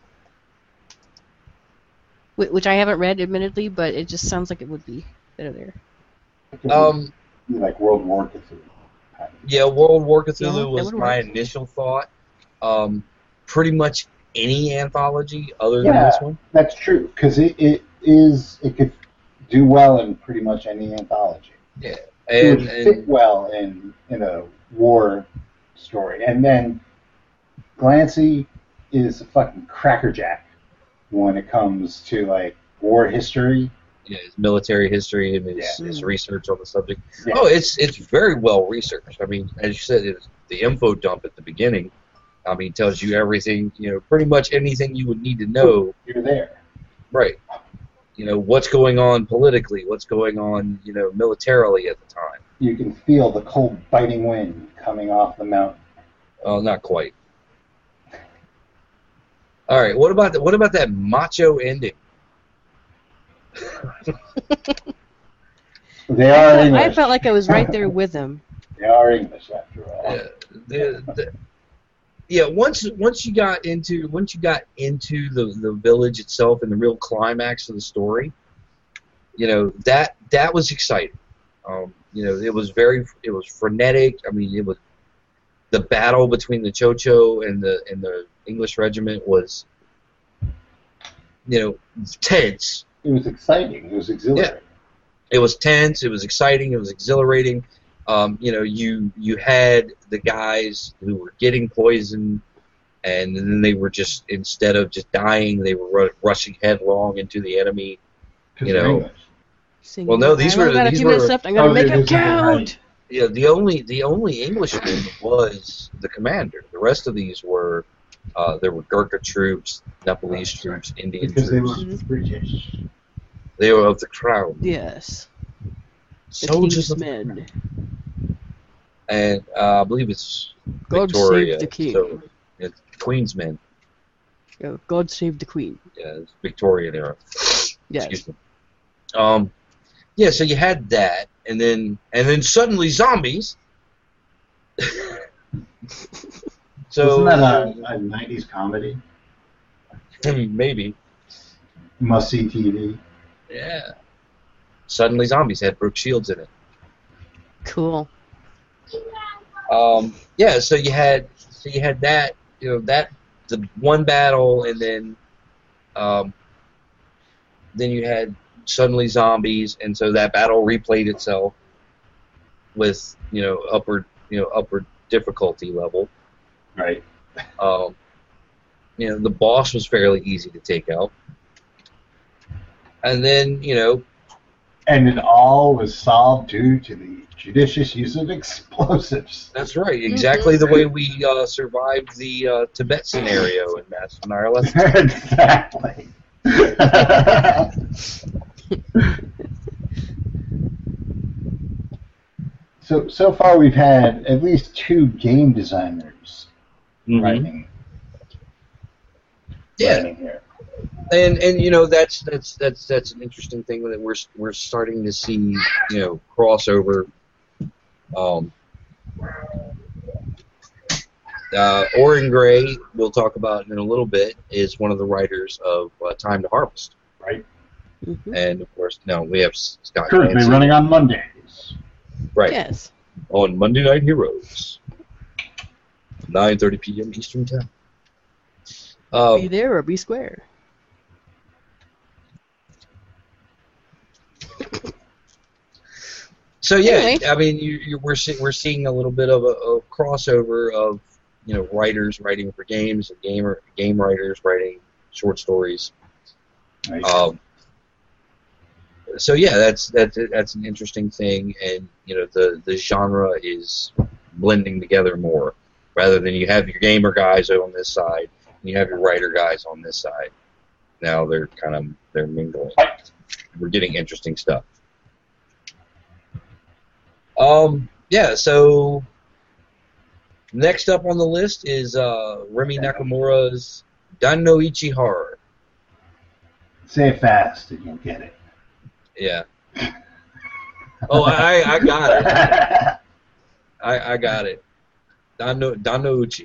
which I haven't read, admittedly, but it just sounds like it would be better there. Like World War Cthulhu. Yeah, World War Cthulhu was my initial thought. Pretty much any anthology other than this one. That's true, because it could do well in pretty much any anthology. Yeah, and it would fit well in a war story. And then Glancy is a fucking crackerjack when it comes to like war history. Yeah, his military history and his research on the subject. Yeah. Oh, it's very well researched. I mean, as you said, it's the info dump at the beginning. I mean, tells you everything, you know, pretty much anything you would need to know. You're there. Right. You know, what's going on politically, what's going on, you know, militarily at the time. You can feel the cold, biting wind coming off the mountain. Oh, not quite. All right, what about that macho ending? They are English. I felt like I was right there with them. They are English, after all. Once you got into the village itself and the real climax of the story, you know, that was exciting. You know, it was frenetic. I mean, it was the battle between the Cho-Cho and the English regiment was, you know, tense. It was exciting. It was exhilarating. Yeah. It was tense. It was exciting. It was exhilarating. You know, you had the guys who were getting poisoned, and then they were just, instead of just dying, they were rushing headlong into the enemy. You know. Well, no, these were. I'm gonna make it count. Yeah, the only Englishman was the commander. The rest of these were there were Gurkha troops, Nepalese troops, Indian troops. Because they were British. They were of the crown. Yes. Soldiers of men. And I believe it's God Victoria. God save the king. So it's Queen's men. Yeah, God save the queen. Yeah, it's Victorian era. Yes. Excuse me. Yeah, so you had that. and then suddenly zombies. So isn't that a 90s comedy? I mean, maybe. Must see TV. Yeah. Suddenly Zombies had Brooke Shields in it. Cool. Yeah, so you had that, you know, that the one battle, and then you had Suddenly Zombies, and so that battle replayed itself with, you know, upward difficulty level. Right. You know, the boss was fairly easy to take out. And then, you know... And it all was solved due to the judicious use of explosives. That's right. Exactly the way we survived the Tibet scenario in Master and Our Lesson. Exactly. So far we've had at least two game designers writing. Yeah. Here. And you know, that's an interesting thing that we're starting to see, you know, crossover. Oren Gray, we'll talk about in a little bit, is one of the writers of Time to Harvest, right? Mm-hmm. And of course, now we have Scott Glancy. Currently running on Mondays, right? Yes. On Monday Night Heroes, 9:30 p.m. Eastern Time. Be there or be square. So yeah, anyway. I mean, we're seeing a little bit of a crossover of, you know, writers writing for games, and game writers writing short stories. Right. So yeah, that's an interesting thing, and you know, the genre is blending together more, rather than you have your gamer guys on this side. You have your writer guys on this side. Now they're mingling. We're getting interesting stuff. Yeah. So next up on the list is Remy Nakamura's Dunwich Horror. Say it fast, and you'll get it. Yeah. Oh, I got it. I got it. Dunwich.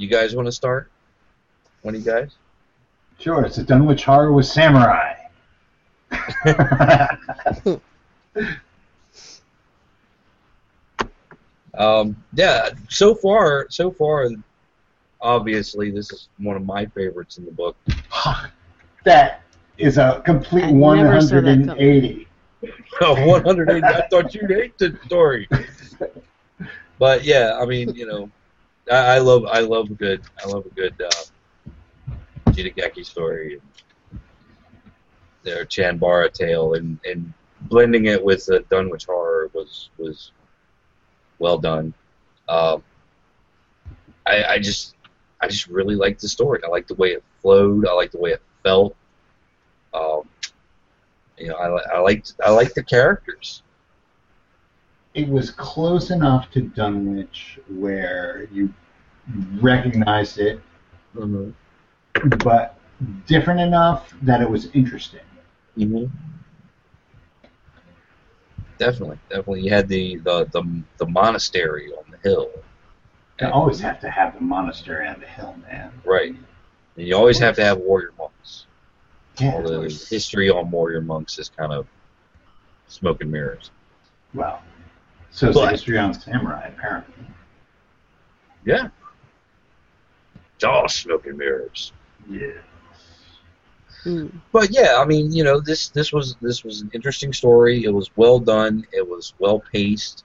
You guys want to start? One of you guys? Sure, it's a Dunwich Horror with Samurai. Yeah, so far, obviously, this is one of my favorites in the book. That is a complete 180. 180, I thought you'd hate the story. But yeah, I mean, you know, I love a good Jidageki story, their Chanbara tale, and blending it with the Dunwich Horror was well done. I just really liked the story. I liked the way it flowed. I liked the way it felt. You know, I liked the characters. It was close enough to Dunwich where you recognized it, mm-hmm. but different enough that it was interesting. Mm-hmm. Definitely. You had the monastery on the hill. You always have to have the monastery on the hill, man. Right. And you always have to have warrior monks. Yeah, although the history on warrior monks is kind of smoke and mirrors. Well. So it's the history on Samurai, apparently. Yeah. It's all smoke and mirrors. Yeah. But yeah, I mean, you know, this was an interesting story. It was well done. It was well paced.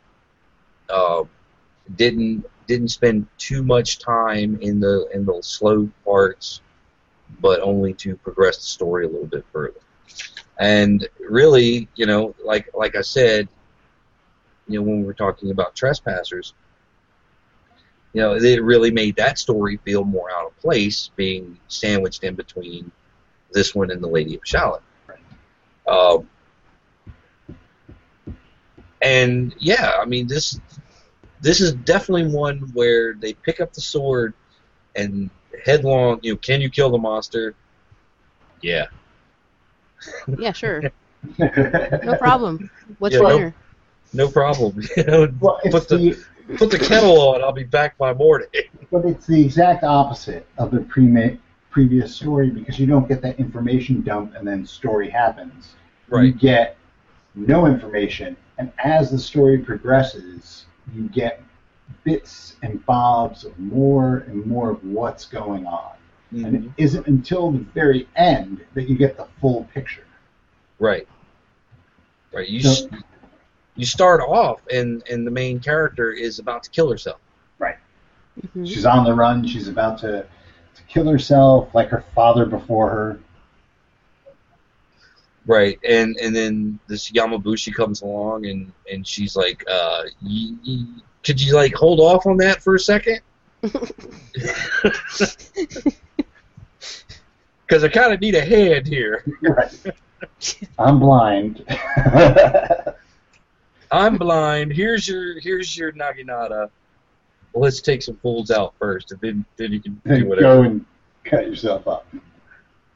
Didn't spend too much time in the slow parts, but only to progress the story a little bit further. And really, you know, like I said. You know, when we were talking about Trespassers, you know, it really made that story feel more out of place, being sandwiched in between this one and The Lady of Shalott. Right. And yeah, I mean, this is definitely one where they pick up the sword and headlong. You know, can you kill the monster? Yeah, Yeah, sure. No problem. What's wrong? No problem. You know, well, put the kettle on. I'll be back by morning. But it's the exact opposite of the previous story, because you don't get that information dump and then story happens. Right. You get no information, and as the story progresses, you get bits and bobs of more and more of what's going on. Mm-hmm. And it isn't until the very end that you get the full picture. Right. Right. You start off, and the main character is about to kill herself. Right. Mm-hmm. She's on the run. She's about to kill herself, like her father before her. Right, and then this Yamabushi comes along, and she's like, could you, like, hold off on that for a second? Because I kind of need a hand here. Right. I'm blind. I'm blind. Here's your naginata. Well, let's take some fools out first, and then you can do whatever. Go and cut yourself up.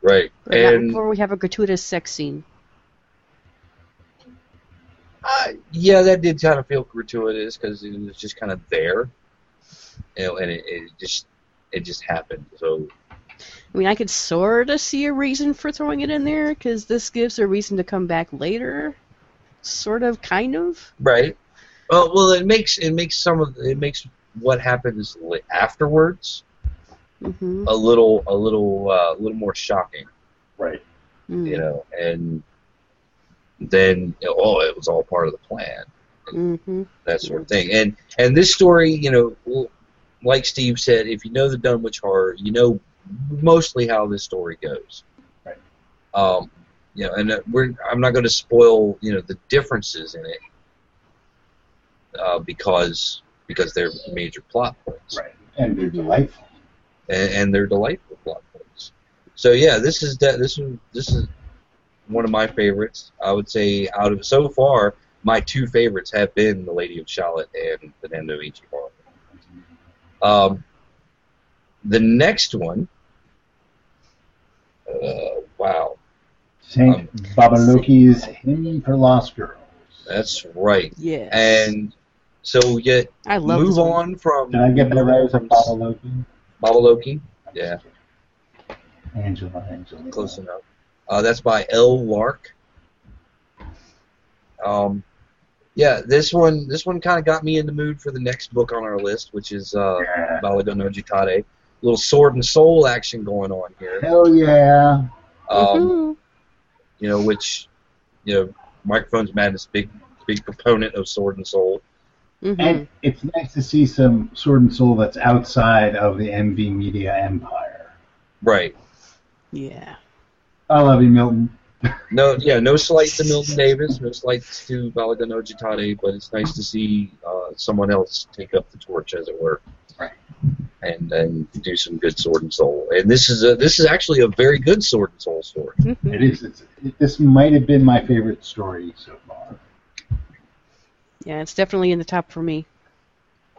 Right. And before we have a gratuitous sex scene. Yeah, that did kind of feel gratuitous, because it was just kind of there, you know, and it just happened. So. I mean, I could sort of see a reason for throwing it in there, because this gives a reason to come back later. Sort of, kind of. Right. Well, it makes what happens afterwards. Mm-hmm. a little more shocking, right? Mm. You know, and then it was all part of the plan, mm-hmm. that sort of thing. And this story, you know, like Steve said, if you know the Dunwich Horror, you know mostly how this story goes, right? You know, and I'm not going to spoil, you know, the differences in it, because they're major plot points, right? And they're delightful. And they're delightful plot points. So yeah, this is one of my favorites. I would say out of so far, my two favorites have been The Lady of Shalott and The Ichi Horror. The next one, wow, Saint Babaloki's Hymn for Lost Girls. That's right. Yeah. And so yet, I love move on from. Did I get the right from Babaloki? Babaloki, yeah. Angela. Close enough. That's by L. Lark. Yeah, this one kind of got me in the mood for the next book on our list, which is Balago no Jitade. A little Sword and Soul action going on here. Hell yeah. You know, Microphone's Madness, big proponent of Sword and Soul. Mm-hmm. And it's nice to see some Sword and Soul that's outside of the MV Media empire. Right. Yeah. I love you, Milton. No slight to Milton Davis, no slight to Balaga no Jitade, but it's nice to see someone else take up the torch, as it were. Right. And do some good Sword and Soul. And this is actually a very good Sword and Soul story. Mm-hmm. It is. This might have been my favorite story so far. Yeah, it's definitely in the top for me.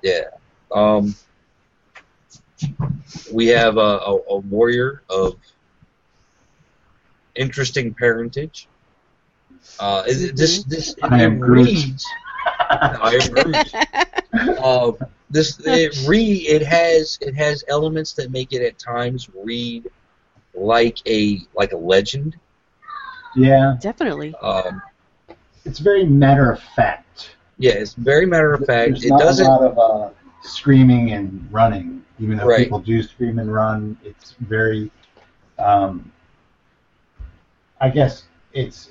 Yeah. We have a warrior of interesting parentage. I am Groot. It has elements that make it at times read like a legend. Yeah. Definitely. It's very matter of fact. Yeah, it's very matter of fact. It doesn't a lot of screaming and running, even though right. people do scream and run. It's very, I guess it's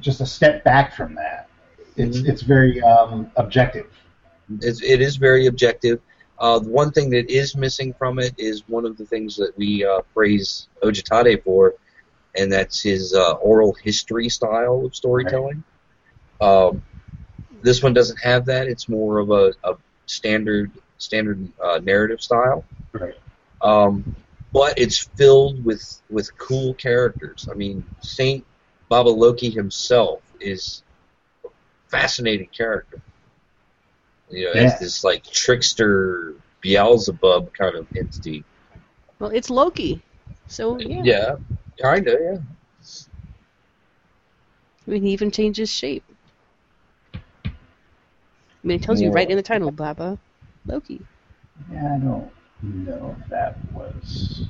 just a step back from that. It's very objective. It is very objective. The one thing that is missing from it is one of the things that we praise Ojitade for, and that's his oral history style of storytelling. Right. This one doesn't have that. It's more of a standard narrative style. Right. But it's filled with cool characters. I mean, Saint Babaloki himself is a fascinating character. You know, yeah. As this like trickster Beelzebub kind of entity. Well, it's Loki. So yeah. Yeah. Kind of, yeah. I mean, he even changes shape. I mean, it tells you right in the title, Babaloki. Yeah, I don't know if that was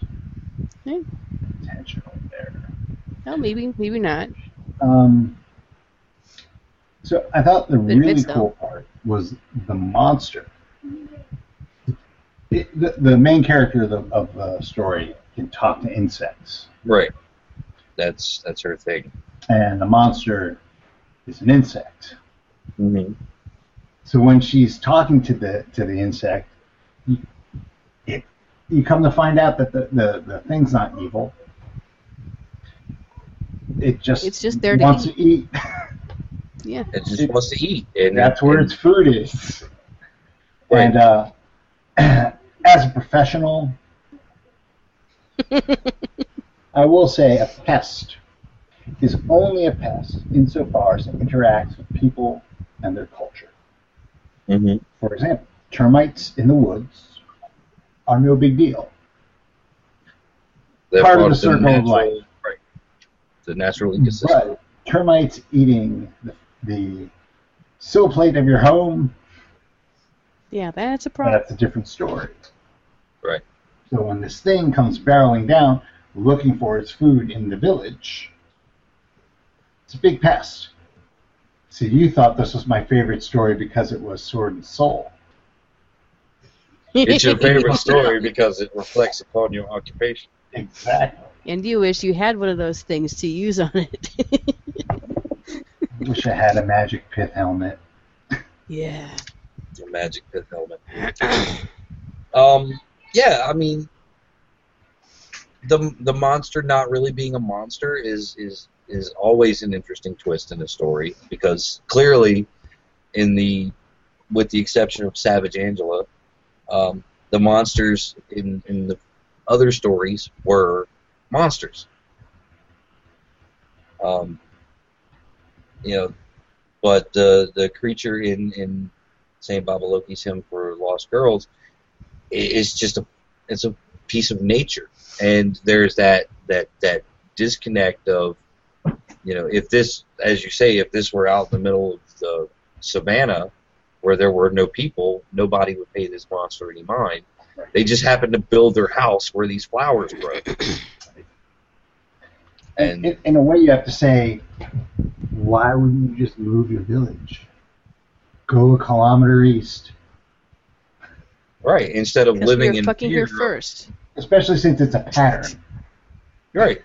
intentional there. No, maybe not. So I thought the really cool part was the monster. The main character of the story can talk to insects. Right. That's her thing. And the monster is an insect. Mm-hmm. So when she's talking to the insect, you come to find out that the thing's not evil. It's just there to wants eat. To eat. Yeah. It just wants to eat. And that's where its food is. Right. And as a professional, I will say a pest is only a pest insofar as it interacts with people and their culture. Mm-hmm. For example, termites in the woods are no big deal. They're part of the circle of life. Right. The natural ecosystem. But termites eating the sill plate of your home. Yeah, that's a problem. That's a different story. Right. So when this thing comes barreling down, looking for its food in the village, it's a big pest. See, you thought this was my favorite story because it was Sword and Soul. It's your favorite story because it reflects upon your occupation. Exactly. And you wish you had one of those things to use on it. I wish I had a magic pith helmet. Yeah. A magic pith helmet. Yeah, I mean, the monster not really being a monster is always an interesting twist in a story, because clearly, with the exception of Savage Angela, the monsters in the other stories were monsters. But the creature in St. Babaloki's Hymn for Lost Girls is just a piece of nature, and there's that disconnect of, if this, as you say, if this were out in the middle of the savannah where there were no people, nobody would pay this monster any mind. They just happened to build their house where these flowers grow. And in a way, you have to say, why wouldn't you just move your village? Go a kilometer east. Right, instead of living in fucking here first. Especially since it's a pattern. Right.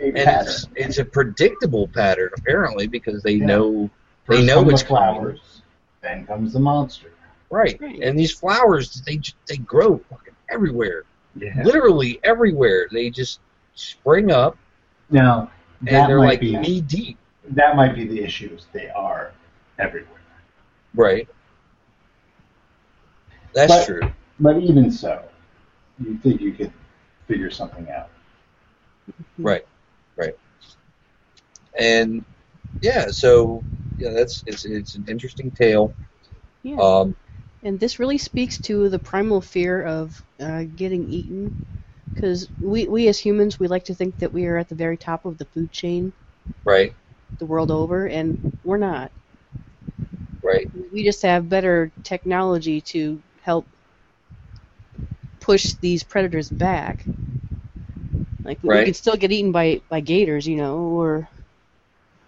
It's a predictable pattern, apparently, because they know it's flowers. Then comes the monster. Right. And these flowers, they grow fucking everywhere. Yeah. Literally everywhere. They just spring up. Now, and they're like knee deep. That might be the issue. They are everywhere. Right. That's true. But even so, you think you could figure something out. Right. Right. And it's an interesting tale. Yeah. And this really speaks to the primal fear of getting eaten, because we as humans, we like to think that we are at the very top of the food chain. Right. The world over, and we're not. Right. We just have better technology to help push these predators back. Like, we can still get eaten by gators, or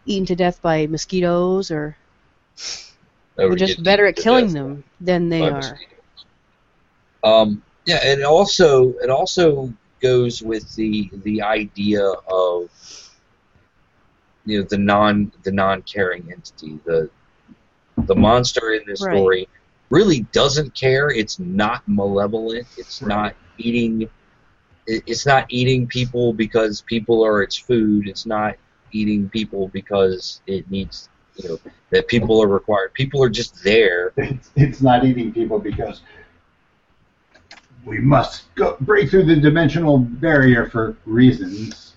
eaten to death by mosquitoes, or we're just better at killing them than they are. Yeah, and it also goes with the idea of the non-caring entity. The monster in this story really doesn't care. It's not malevolent. It's not eating. It's not eating people because people are its food. It's not eating people because it needs. That people are required. People are just there. It's not eating people because we must break through the dimensional barrier for reasons,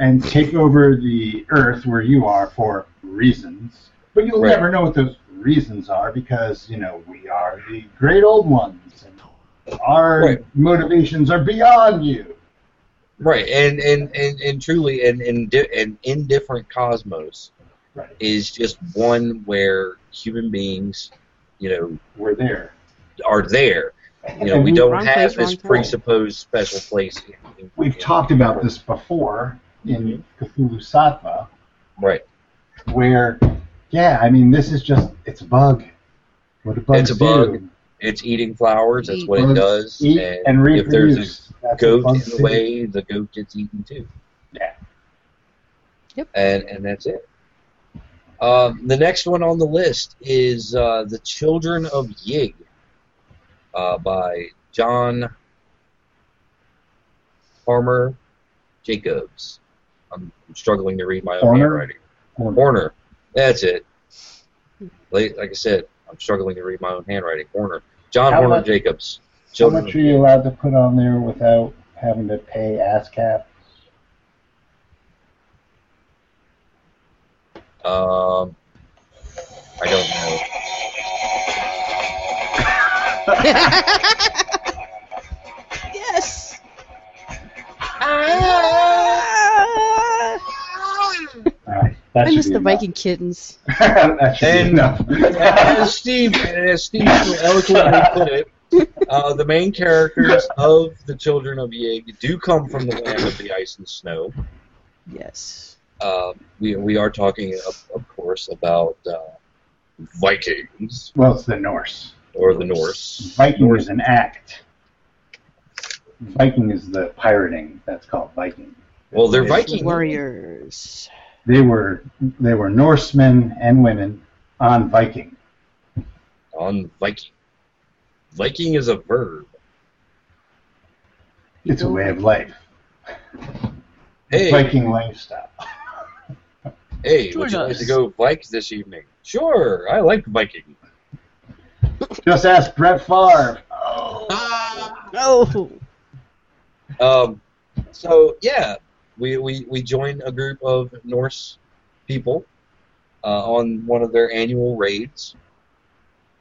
and take over the Earth where you are for reasons. But you'll never know what those reasons are because, we are the great old ones, and our motivations are beyond you. Right, and truly, an indifferent cosmos is just one where human beings, you know, are there. You know, we don't have this presupposed special place. We've talked about this before in Cthulhu Satva, right? Where, yeah, I mean, this is just it's a bug. What do bugs do? It's a bug. It's eating flowers. That's what it does. Eat and reproduce. If there's a goat in the way, the goat gets eaten too. Yeah. Yep. And that's it. The next one on the list is The Children of Yig by John Farmer Jacobs. I'm struggling to read my own handwriting. Horner. That's it. Like I said, I'm struggling to read my own handwriting. Horner. John Horner Jacobs. How much are you allowed to put on there without having to pay ASCAP? I don't know. Yes. I miss the Viking kittens. That should be enough. As Steve eloquently put it, the main characters of The Children of Yig do come from the land of the ice and snow. Yes. We are talking, of course, about Vikings. Well, it's the Norse. Or the Norse. Viking is an act. Viking is the pirating. That's called Viking. Well, they're Viking warriors. They were Norsemen and women on Viking. On Viking. Viking is a verb. It's a way of life. Hey. Viking lifestyle. Hey, would you like to go Vikes this evening? Sure, I like Viking. Just ask Brett Favre. Oh. No. So yeah, we joined a group of Norse people on one of their annual raids.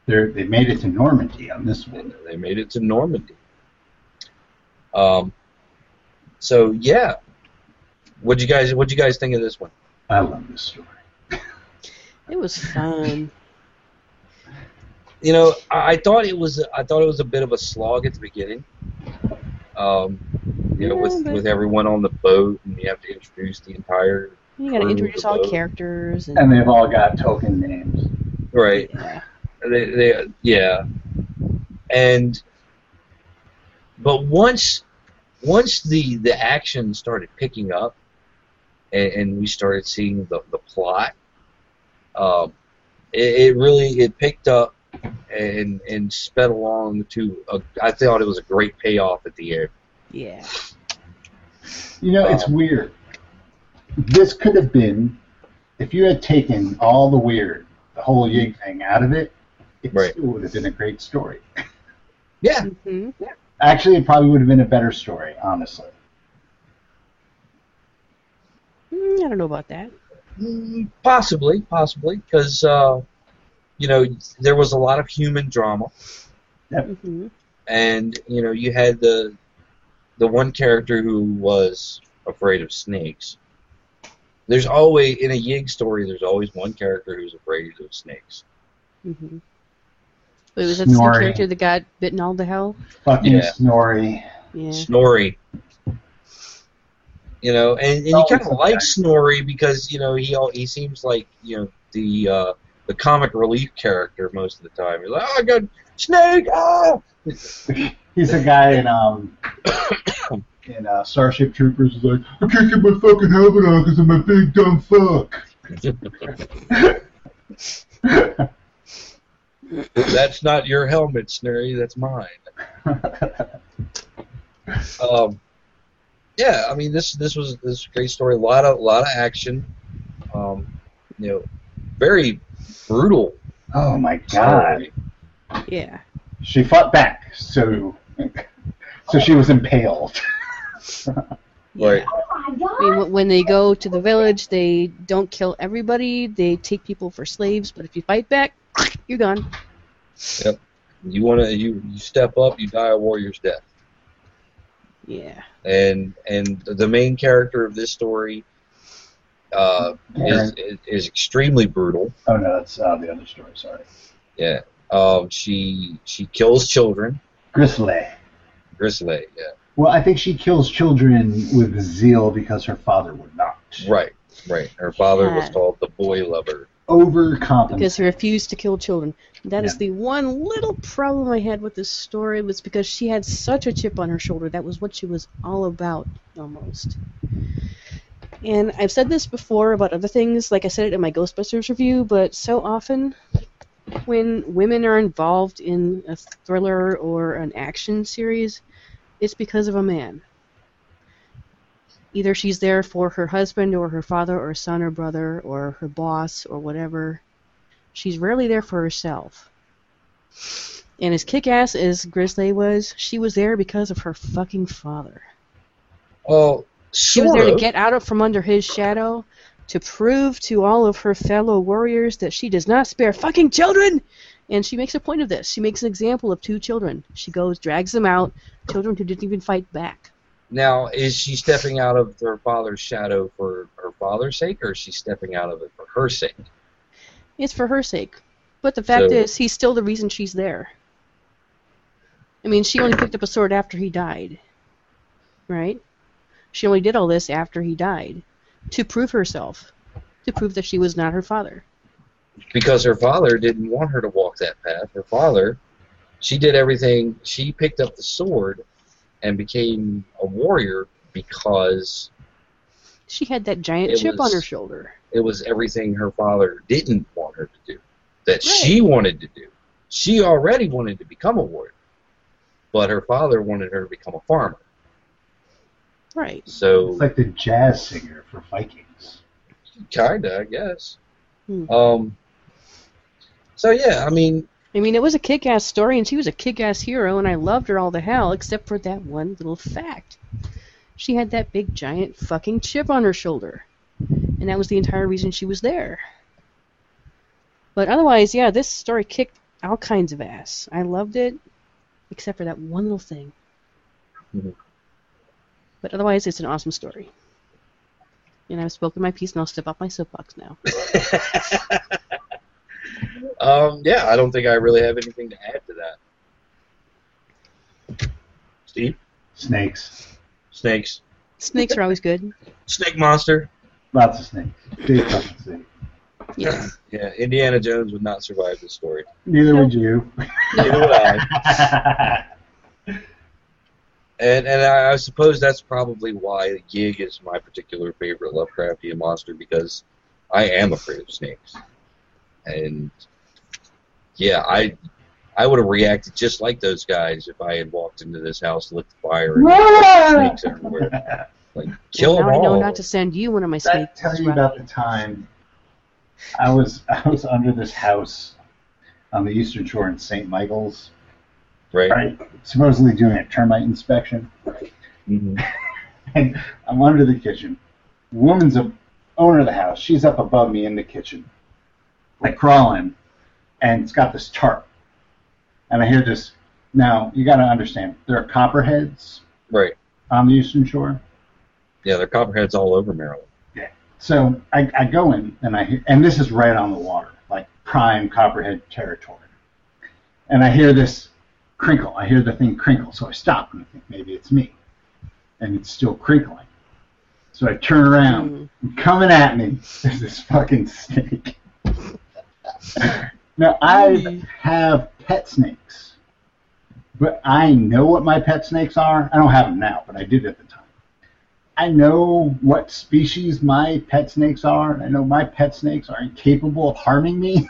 They made it to Normandy on this one. They made it to Normandy. So yeah, what'd you guys think of this one? I love this story. It was fun. You know, I thought it was a bit of a slog at the beginning. You know, with everyone on the boat, and you have to introduce the entire. You got to introduce all the characters, and they've all got token names. Right. Yeah. But once the action started picking up, and we started seeing the plot, it really picked up and sped along to. I thought it was a great payoff at the end. Yeah. You know, it's weird. This could have been, if you had taken all the weird, the whole Yig thing out of it, it still would have been a great story. Yeah. Mm-hmm. Yeah. Actually, it probably would have been a better story, honestly. I don't know about that. Possibly, because, you know, there was a lot of human drama. Yep. Mm-hmm. And, you know, you had the one character who was afraid of snakes. There's always, in a Yig story, there's always one character who's afraid of snakes. Mm-hmm. Wait, was that the same character that got bitten all to hell? Fucking Snorri. Yeah. Snorri. You know, and you kind of like Snorri because, you know, he seems like, you know, the comic relief character most of the time. He's like, oh, I got snake! Oh! He's a guy in Starship Troopers is like, I can't get my fucking helmet on because I'm a big dumb fuck. That's not your helmet, Snorri. That's mine. Yeah, I mean this was a great story. A lot of action. You know, very brutal. Oh my god. Story. Yeah. She fought back, so she was impaled. Right. I mean, when they go to the village, they don't kill everybody. They take people for slaves, but if you fight back, you're gone. Yep. You step up, you die a warrior's death. Yeah. And the main character of this story is extremely brutal. Oh no, that's the other story. Sorry. Yeah. She kills children. Grizzly. Yeah. Well, I think she kills children with zeal because her father would not. Right. Her father was called the boy lover. Overcompensated. Because he refused to kill children. That is the one little problem I had with this story, was because she had such a chip on her shoulder. That was what she was all about, almost. And I've said this before about other things, like I said it in my Ghostbusters review, but so often when women are involved in a thriller or an action series, it's because of a man. Either she's there for her husband or her father or son or brother or her boss or whatever. She's rarely there for herself. And as kick-ass as Grizzly was, she was there because of her fucking father. Oh, she was there to get out of from under his shadow, to prove to all of her fellow warriors that she does not spare fucking children! And she makes a point of this. She makes an example of two children. She goes, drags them out, children who didn't even fight back. Now, is she stepping out of her father's shadow for her father's sake, or is she stepping out of it for her sake? It's for her sake. But the fact is, he's still the reason she's there. I mean, she only picked up a sword after he died. Right? She only did all this after he died. To prove herself. To prove that she was not her father. Because her father didn't want her to walk that path. Her father, she did everything. She picked up the sword and became a warrior because she had that giant chip on her shoulder. It was everything her father didn't want her to do, that she wanted to do. She already wanted to become a warrior, but her father wanted her to become a farmer. Right. So it's like the jazz singer for Vikings. Kinda, I guess. So yeah, I mean, it was a kick-ass story, and she was a kick-ass hero, and I loved her all the hell, except for that one little fact. She had that big, giant fucking chip on her shoulder, and that was the entire reason she was there. But otherwise, yeah, this story kicked all kinds of ass. I loved it, except for that one little thing. Mm-hmm. But otherwise, it's an awesome story. And I've spoken my piece, and I'll step off my soapbox now. Yeah, I don't think I really have anything to add to that. Steve? Snakes. Snakes are always good. Snake monster. Lots of snakes. Big fucking snake. Yeah, Indiana Jones would not survive this story. Neither would you. Neither would I. And I suppose that's probably why the Gig is my particular favorite Lovecraftian monster, because I am afraid of snakes. And yeah, I would have reacted just like those guys if I had walked into this house, lit the fire, and snakes everywhere. Like, kill them all. I know not to send you one of my snakes. Tell you about the time I was under this house on the Eastern Shore in St. Michael's, right? Supposedly doing a termite inspection, mm-hmm. And I'm under the kitchen. The woman's the owner of the house. She's up above me in the kitchen. I crawl in, and it's got this tarp. And I hear this. Now, you got to understand, there are copperheads on the Eastern Shore. Yeah, there are copperheads all over Maryland. Yeah. So I go in, and I hear, and this is right on the water, like prime copperhead territory. And I hear this crinkle. I hear the thing crinkle. So I stop, and I think maybe it's me. And it's still crinkling. So I turn around, and coming at me is this fucking snake. Now, I have pet snakes, but I know what my pet snakes are. I don't have them now, but I did at the time. I know what species my pet snakes are, and I know my pet snakes are incapable of harming me.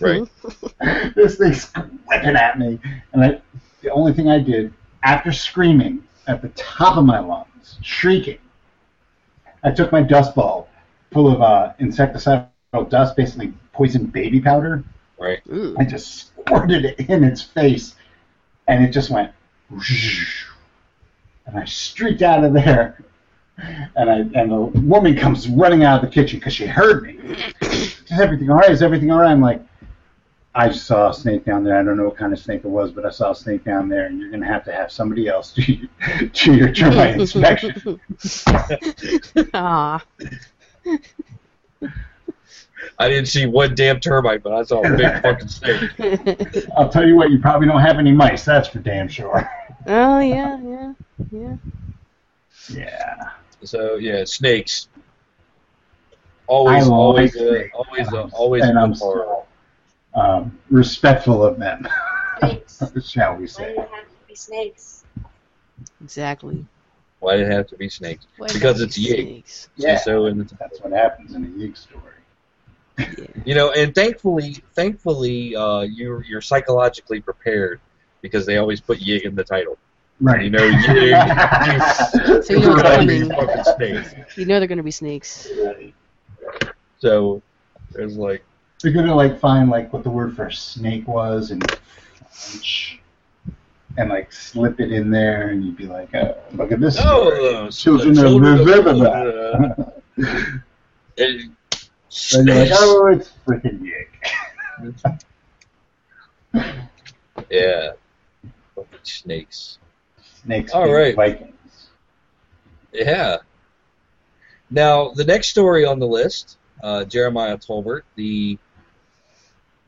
Right. This thing's whipping at me, and the only thing I did, after screaming at the top of my lungs, shrieking, I took my dust ball full of insecticidal dust, basically poison baby powder. Right. Ooh. I just squirted it in its face, and it just went, and I streaked out of there, and the woman comes running out of the kitchen because she heard me. Is everything all right? I'm like, I saw a snake down there. I don't know what kind of snake it was, but I saw a snake down there, and you're going to have somebody else do your termite inspection. Ah. I didn't see one damn termite, but I saw a big fucking snake. I'll tell you what, you probably don't have any mice. That's for damn sure. Oh, yeah. Yeah. So, yeah, snakes. Always a good horror. Respectful of them, shall we say. Why did it have to be snakes? Exactly. Why did it have to be snakes? Because it's Yig. Yeah, so that's what happens in a Yig story. Yeah. You know, and thankfully, you're psychologically prepared because they always put Yig in the title. Right. You know, Yig. So you know they're snakes. You know they're going to be snakes. So there's like. They're gonna find what the word for snake was in French, and slip it in there, and you'd be like, oh, look at this. Oh, children of and you're like, oh, it's freaking Yig. Yeah, snakes. Snakes. All right. Vikings. Yeah. Now the next story on the list, Jeremiah Tolbert, the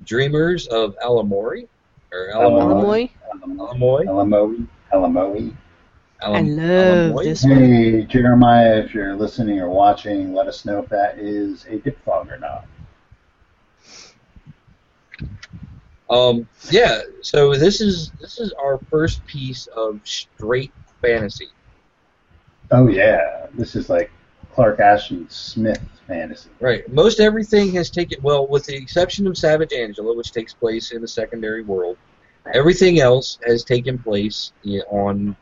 Dreamers of Alamory, or Alamoy. I love this one. Hey, Jeremiah, if you're listening or watching, let us know if that is a dipfog or not. Yeah. So this is our first piece of straight fantasy. Oh yeah, this is like Clark Ashton Smith fantasy. Right. Most everything has taken, well, with the exception of Savage Angela, which takes place in the secondary world, everything else has taken place on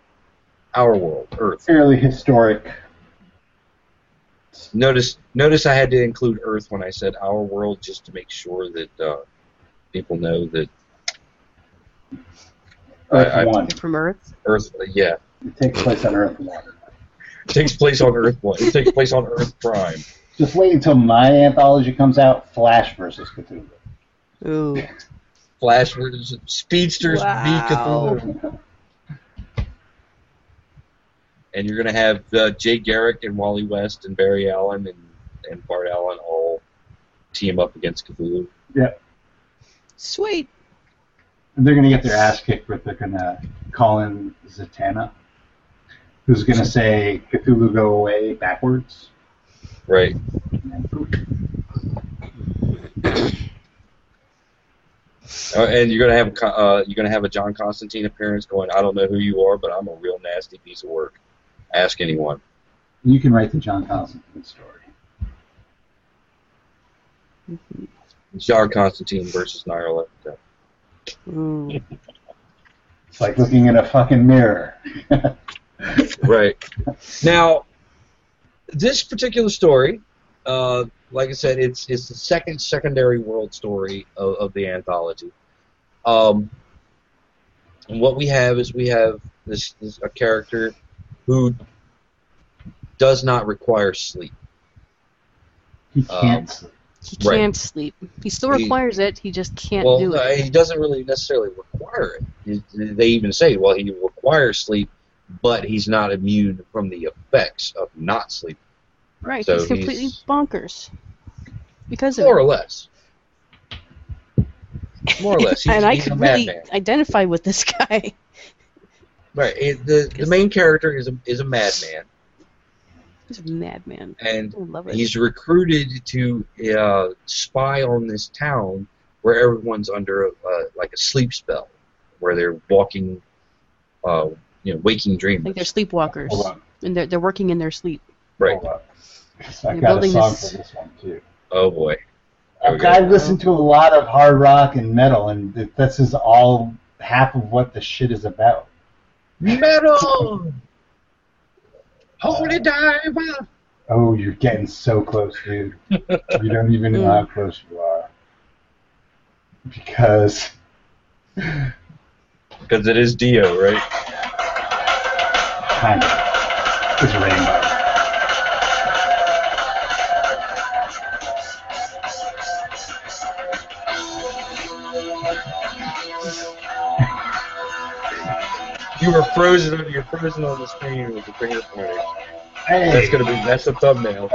our world, Earth. Fairly historic. Notice I had to include Earth when I said our world just to make sure that people know that Earth 1. From Earth? Earth, yeah. It takes place on Earth 1. It takes place on Earth 1. It takes place on Earth Prime. Just wait until my anthology comes out, Flash versus Cthulhu. Ooh. Flash versus Speedsters v. Cthulhu. And you're going to have Jay Garrick and Wally West and Barry Allen and Bart Allen all team up against Cthulhu. Yep. Sweet. And they're going to get their ass kicked, but they're going to call in Zatanna, who's going to say, Cthulhu, go away, backwards. Right. And you're gonna have a John Constantine appearance going, I don't know who you are, but I'm a real nasty piece of work. Ask anyone. You can write the John Constantine story. John Constantine versus Nyarlathotep. It's like looking in a fucking mirror. Right. Now, this particular story, like I said, it's the second secondary world story of the anthology. And what we have is a character who does not require sleep. He can't sleep. He can't sleep. He still requires it. He just can't do it. He doesn't really necessarily require it. They even say, well, he requires sleep, but he's not immune from the effects of not sleeping. Right, so he's completely bonkers because of more or less. And I can really identify with this guy. Right, the main character is a madman. He's a madman, and I love it. He's recruited to spy on this town where everyone's under a sleep spell, where they're walking. Waking dreamers. Like they're sleepwalkers. Hold on. And they're working in their sleep. Right. Hold on. I've got a song for this one, too. Oh, boy. I've listened to a lot of hard rock and metal, and this is all half of what the shit is about. Metal! Holy diver! Oh, you're getting so close, dude. You don't even know how close you are. Because it is Dio, right? Kind of. It's a rainbow. were frozen. You're frozen on the screen with the finger pointing. Hey. That's gonna be. That's the thumbnail.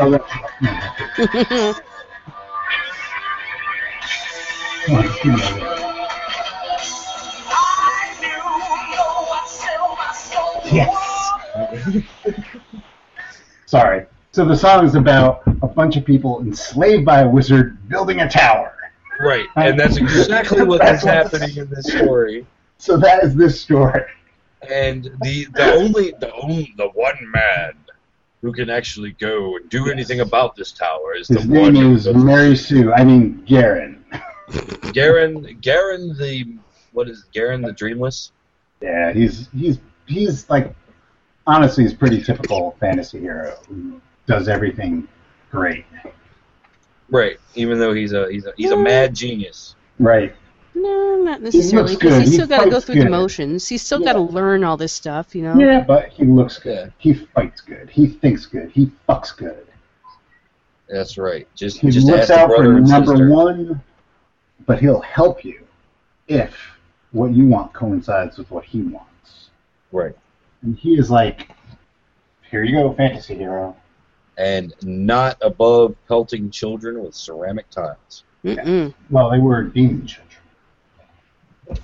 Yes. Sorry. So the song is about a bunch of people enslaved by a wizard building a tower. Right, and that's exactly what is happening in this story. So that is this story. And the one man who can actually go and do anything about this tower is the one. His name is Mary Sue. I mean Garen. Garen the Garen the Dreamless? Yeah, he's like honestly he's a pretty typical fantasy hero who does everything great. Right, even though he's a mad genius. Right. No, not necessarily. Because he's still got to go through the motions. He's still got to learn all this stuff, you know. Yeah, but he looks good. He fights good. He thinks good. He fucks good. That's right. He just looks out for number one, but he'll help you if what you want coincides with what he wants. Right. And he is like, here you go, fantasy hero. And not above pelting children with ceramic tiles. Yeah. Well, they were demon children.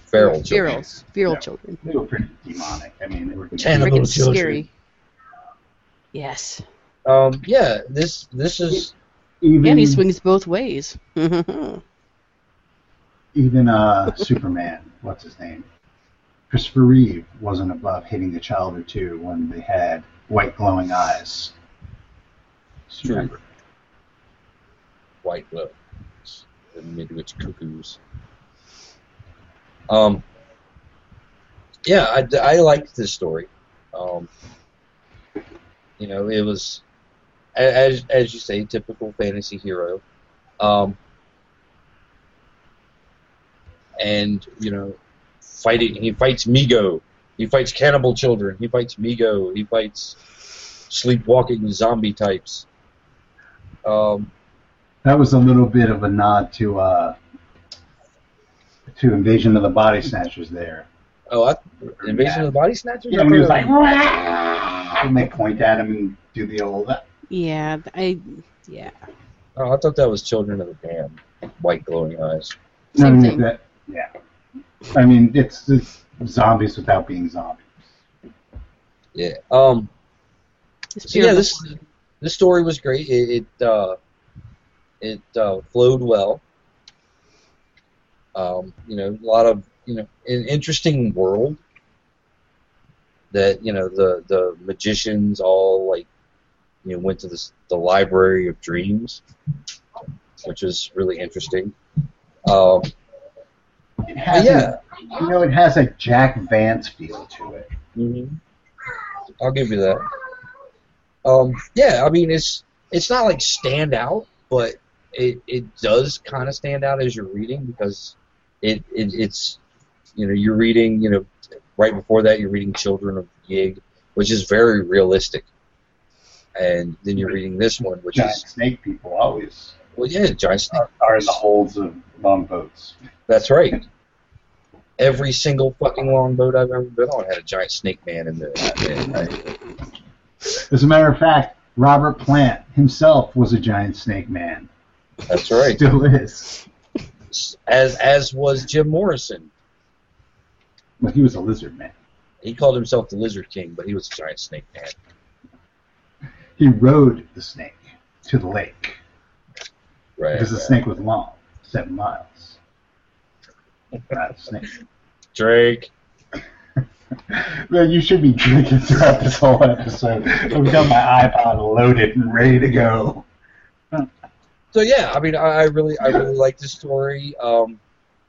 Feral children. Feral children. They were pretty demonic. I mean, they were terrible children. Scary. Yes. Yeah. This is. And he swings both ways. Even Superman. What's his name? Christopher Reeve wasn't above hitting the child or two when they had white glowing eyes. True. White glow. The Midwich Cuckoos. Yeah, I liked this story. You know, it was, as you say, typical fantasy hero. And, you know, fighting. He fights Mego. He fights cannibal children. He fights Mego. He fights sleepwalking zombie types. That was a little bit of a nod to Invasion of the Body Snatchers there. Oh, Invasion of the Body Snatchers? Yeah, when he was like, Wah! And they point at him and do the old... Yeah, yeah. Oh, I thought that was Children of the Damned, white glowing eyes. Same thing. That, yeah. I mean, it's zombies without being zombies. Yeah. So yeah, this story was great. It flowed well. You know, a lot of, you know, an interesting world that, you know, the magicians all, like, you know, went to the Library of Dreams, which is really interesting. It has it has a Jack Vance feel to it. Mm-hmm. I'll give you that. Yeah, I mean, it's not like stand out, but it does kind of stand out as you're reading because it's you know, you're reading, you know, right before that you're reading Children of Yig, which is very realistic, and then you're reading this one, which giant is snake people always. Well, yeah, giant snake are in the holds of longboats. That's right. Every single fucking longboat I've ever been on had a giant snake man in there. As a matter of fact, Robert Plant himself was a giant snake man. That's right. Still is. As was Jim Morrison. Well, he was a lizard man. He called himself the Lizard King, but he was a giant snake man. He rode the snake to the lake. Right. Because the snake was long, 7 miles. Not a snake. Drake. Man, you should be drinking throughout this whole episode. I've got my iPod loaded and ready to go. So yeah, I mean, I really like this story. You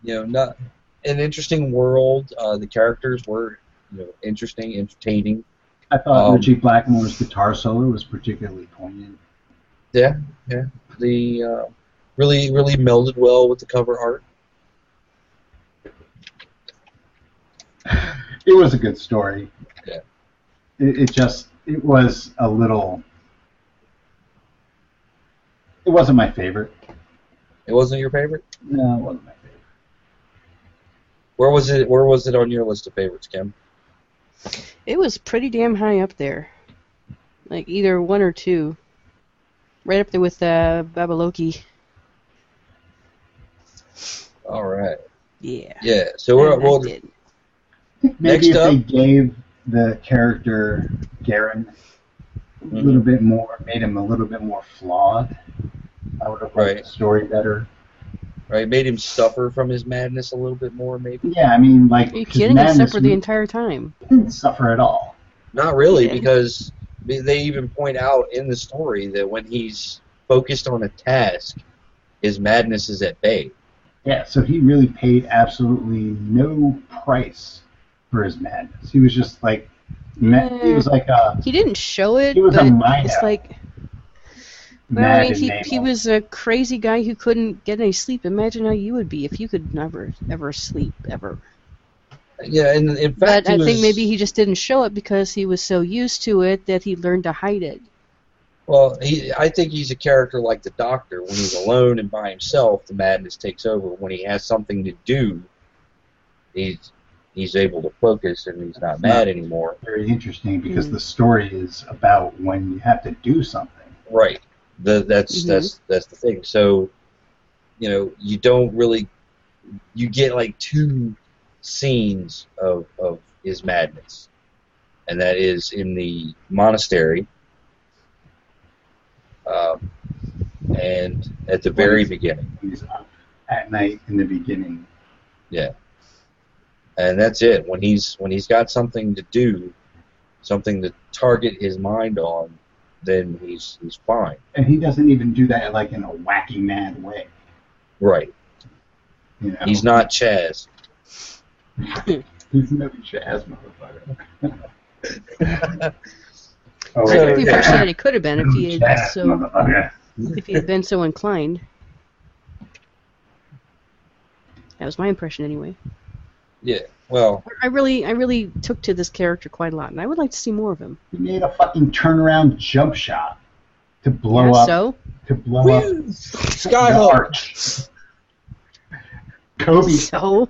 know, not an interesting world. The characters were, you know, interesting, entertaining. I thought Richie Blackmore's guitar solo was particularly poignant. Yeah. The really, really melded well with the cover art. It was a good story. Yeah. It was a little... It wasn't my favorite. It wasn't your favorite? No, it wasn't my favorite. Where was it on your list of favorites, Kim? It was pretty damn high up there. Like either one or two. Right up there with Babaloki. All right. Yeah. Yeah. So we're well. Maybe if they gave the character Garen a little bit more, made him a little bit more flawed, I would have liked the story better. Right, made him suffer from his madness a little bit more, maybe. Yeah, I mean, like, are you kidding? He suffered the entire time. He didn't suffer at all. Not really, because they even point out in the story that when he's focused on a task, his madness is at bay. Yeah, so he really paid absolutely no price for his madness. He was just like, he was like a. He didn't show it. He was a minor. It's like. Well, I mean, he was a crazy guy who couldn't get any sleep. Imagine how you would be if you could never, ever sleep, ever. Yeah, and in fact, but I think maybe he just didn't show it because he was so used to it that he learned to hide it. Well, I think he's a character like the Doctor. When he's alone and by himself, the madness takes over. When he has something to do, he's able to focus and he's not mad anymore. Very interesting because the story is about when you have to do something. Right. That's the thing. So, you know, you don't really get like two scenes of his madness, and that is in the monastery, and at the very beginning. He's up at night in the beginning. Yeah, and that's it. When he's got something to do, something to target his mind on. Then he's fine. And he doesn't even do that like in a wacky mad way. Right. You know? He's not Chaz. He's never Chaz, motherfucker. Oh, so the impression that he could have been if he had been so inclined. That was my impression anyway. Yeah. Well, I really took to this character quite a lot, and I would like to see more of him. He made a fucking turnaround jump shot to blow up. So? To blow up Skylarch. Kobe. So?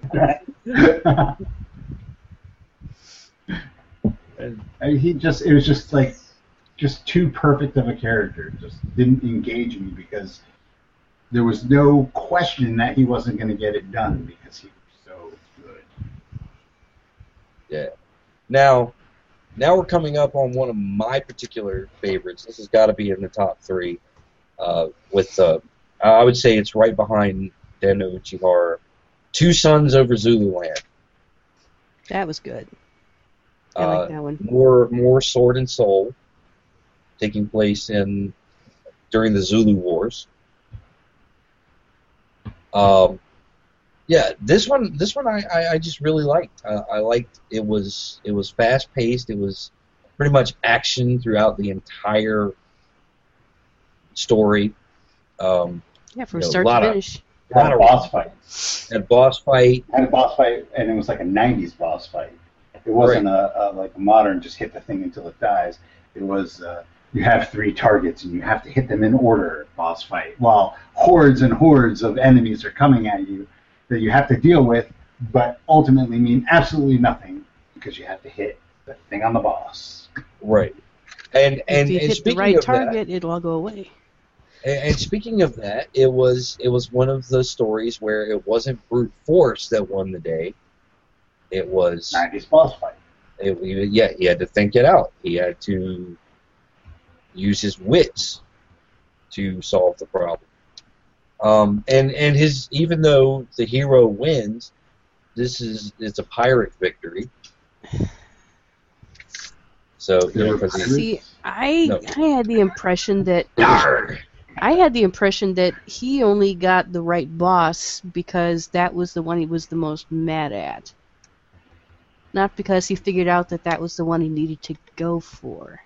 It was just like, just too perfect of a character. Just didn't engage me because there was no question that he wasn't going to get it done because he. Yeah. Now we're coming up on one of my particular favorites. This has got to be in the top three. I would say it's right behind Den no Uchi Horror. Two Suns Over Zululand. That was good. I like that one. More Sword and Soul, taking place during the Zulu Wars. Yeah, this one I just really liked. I liked it was fast paced. It was pretty much action throughout the entire story. Yeah, from start to finish. A lot of boss fights. Had a boss fight, and it was like a '90s boss fight. It wasn't like a modern just hit the thing until it dies. It was you have three targets and you have to hit them in order. Boss fight while hordes and hordes of enemies are coming at you. That you have to deal with, but ultimately mean absolutely nothing because you have to hit the thing on the boss. Right. And if you hit the right target, it'll all go away. And speaking of that, it was one of those stories where it wasn't brute force that won the day. It was 90s boss fight. He had to think it out. He had to use his wits to solve the problem. Even though the hero wins, it's a pirate victory. So I had the impression that he only got the right boss because that was the one he was the most mad at, not because he figured out that was the one he needed to go for.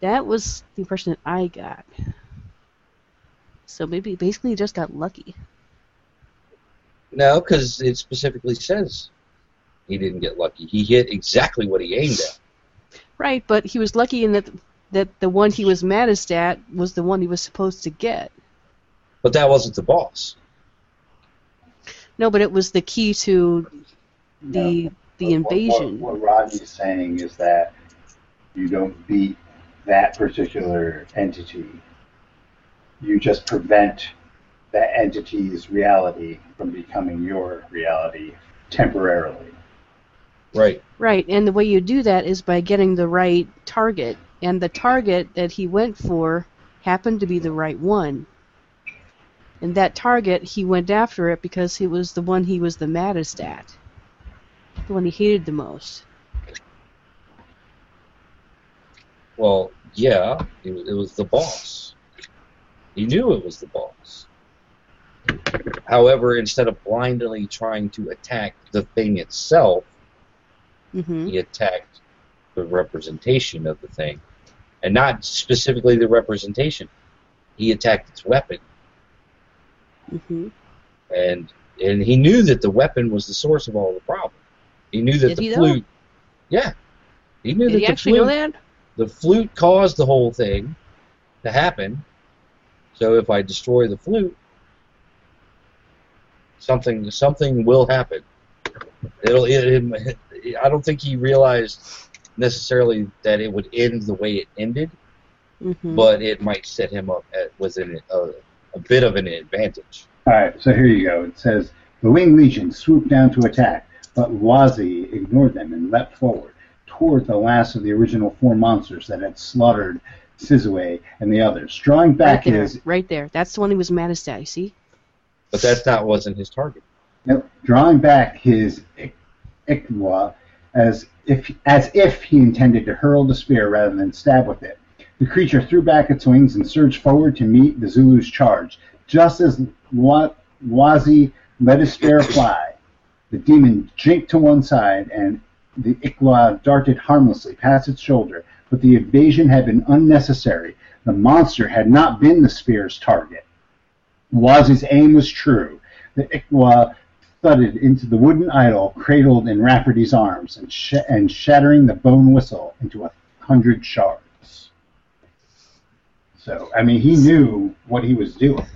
That was the impression that I got. So maybe basically he just got lucky. No, because it specifically says he didn't get lucky. He hit exactly what he aimed at. Right, but he was lucky in that the one he was maddest at was the one he was supposed to get. But that wasn't the boss. No, but it was the key to the the invasion. What Rodney's saying is that you don't beat that particular entity. You just prevent that entity's reality from becoming your reality temporarily. Right. Right, and the way you do that is by getting the right target, and the target that he went for happened to be the right one. And that target, he went after it because it was the one he was the maddest at, the one he hated the most. Well, yeah, it was the boss. He knew it was the boss. However, instead of blindly trying to attack the thing itself, mm-hmm. he attacked the representation of the thing. And not specifically the representation. He attacked its weapon. Mm-hmm. And he knew that the weapon was the source of all the problem. He knew that the flute... Yeah. He knew that the flute... The flute caused the whole thing to happen. So if I destroy the flute, something will happen. I don't think he realized necessarily that it would end the way it ended, mm-hmm. but it might set him up with a bit of an advantage. All right, so here you go. It says, the Winged Legion swooped down to attack, but Wazi ignored them and leapt forward toward the last of the original four monsters that had slaughtered Sizue and the others. Drawing back his... Right there. That's the one he was maddest at, you see? But that wasn't his target. Nope. Drawing back his... Ikwa, as if he intended to hurl the spear rather than stab with it. The creature threw back its wings and surged forward to meet the Zulu's charge. Just as Wazi let his spear fly, the demon jinked to one side and the Ikwa darted harmlessly past its shoulder, but the evasion had been unnecessary. The monster had not been the spear's target. Wazi's aim was true. The Ikwa thudded into the wooden idol cradled in Rafferty's arms and shattering the bone whistle into 100 shards. So, I mean, he knew what he was doing.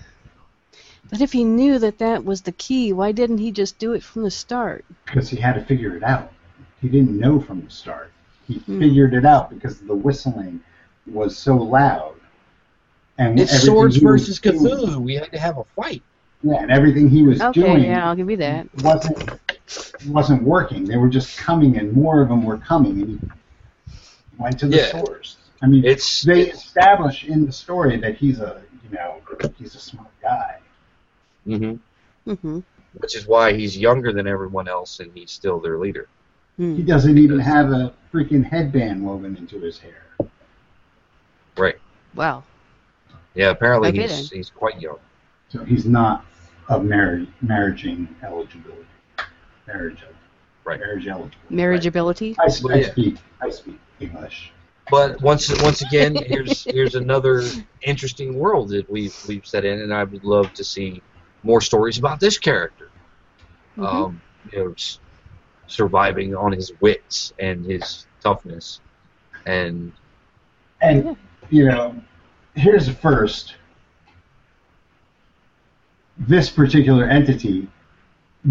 But if he knew that was the key, why didn't he just do it from the start? Because he had to figure it out. He didn't know from the start. He figured it out because the whistling was so loud. And it's Swords versus Cthulhu. We had to have a fight. Yeah, and everything he was doing I'll give you that. wasn't working. They were just coming, and more of them were coming, and he went to the source. I mean, they establish in the story that he's a smart guy. Mm-hmm. Mm-hmm. Which is why he's younger than everyone else, and he's still their leader. Mm. He doesn't even have a freaking headband woven into his hair. Right. Wow. Yeah, apparently he's quite young. So he's not of marriaging eligibility. Marriageability. I speak English. But once again, here's another interesting world that we've set in, and I would love to see more stories about this character. Mm-hmm. Surviving on his wits and his toughness, here's the first. This particular entity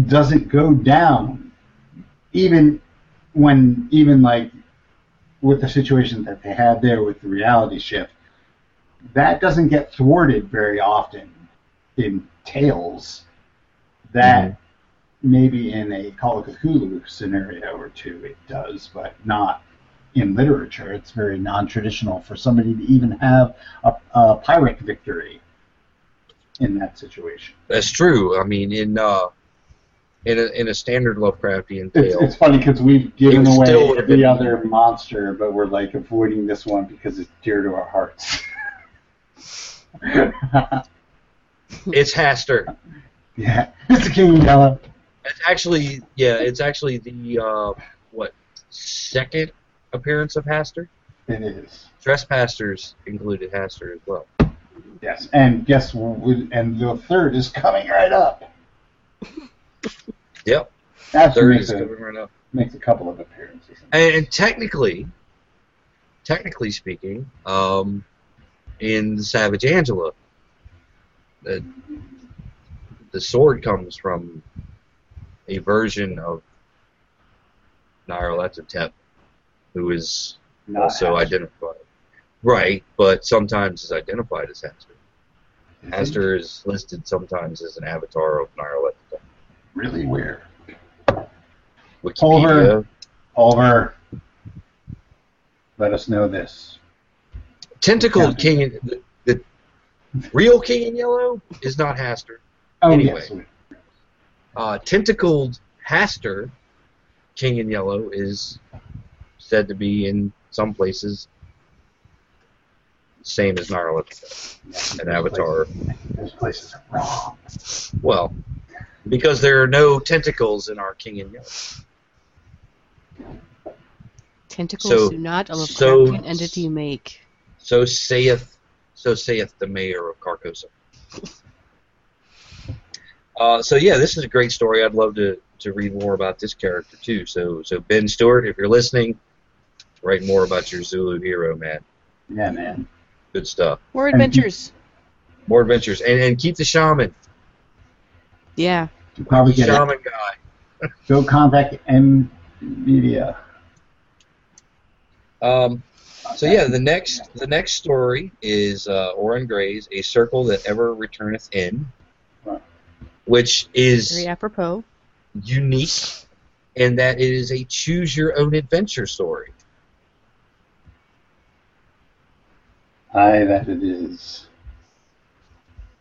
doesn't go down, even with the situation that they had there with the reality shift. That doesn't get thwarted very often in tales. That maybe in a Call of Cthulhu scenario or two it does, but not in literature. It's very non-traditional for somebody to even have a pyrrhic victory in that situation. That's true. I mean, in a standard Lovecraftian tale... It's funny because we've given away every other monster, but we're, avoiding this one because it's dear to our hearts. It's Haster. Yeah. It's the King Yellow. It's actually the, second appearance of Haster? It is. Trespassers included Haster as well. Yes, and guess what? And the third is coming right up. Yep. Makes a couple of appearances. And technically speaking, in Savage Angela, the sword comes from a version of Nyarlathotep, who is not also Haster. Identified. Right, but sometimes is identified as Haster. Mm-hmm. Haster is listed sometimes as an avatar of Nyarlathotep. Really weird. Wikipedia. Over. Let us know this. Tentacled King, the real King in Yellow is not Haster. Oh, anyway, yes. Tentacled Haster, King in Yellow, is said to be in some places same as Nyarlathotep, an avatar. Those places are wrong. Well, because there are no tentacles in our King in Yellow. Tentacles do not a Lovecraftian entity make. So saith the mayor of Carcosa. This is a great story. I'd love to read more about this character too. So Ben Stewart, if you're listening, write more about your Zulu hero, man. Yeah, man. Good stuff. More adventures. And keep the shaman. Yeah. You'll probably get shaman guy. Go contact M Media. The next story is Oren Gray's A Circle That Ever Returneth In, which is very apropos, unique, in that it is a choose-your-own-adventure story. Aye, that it is.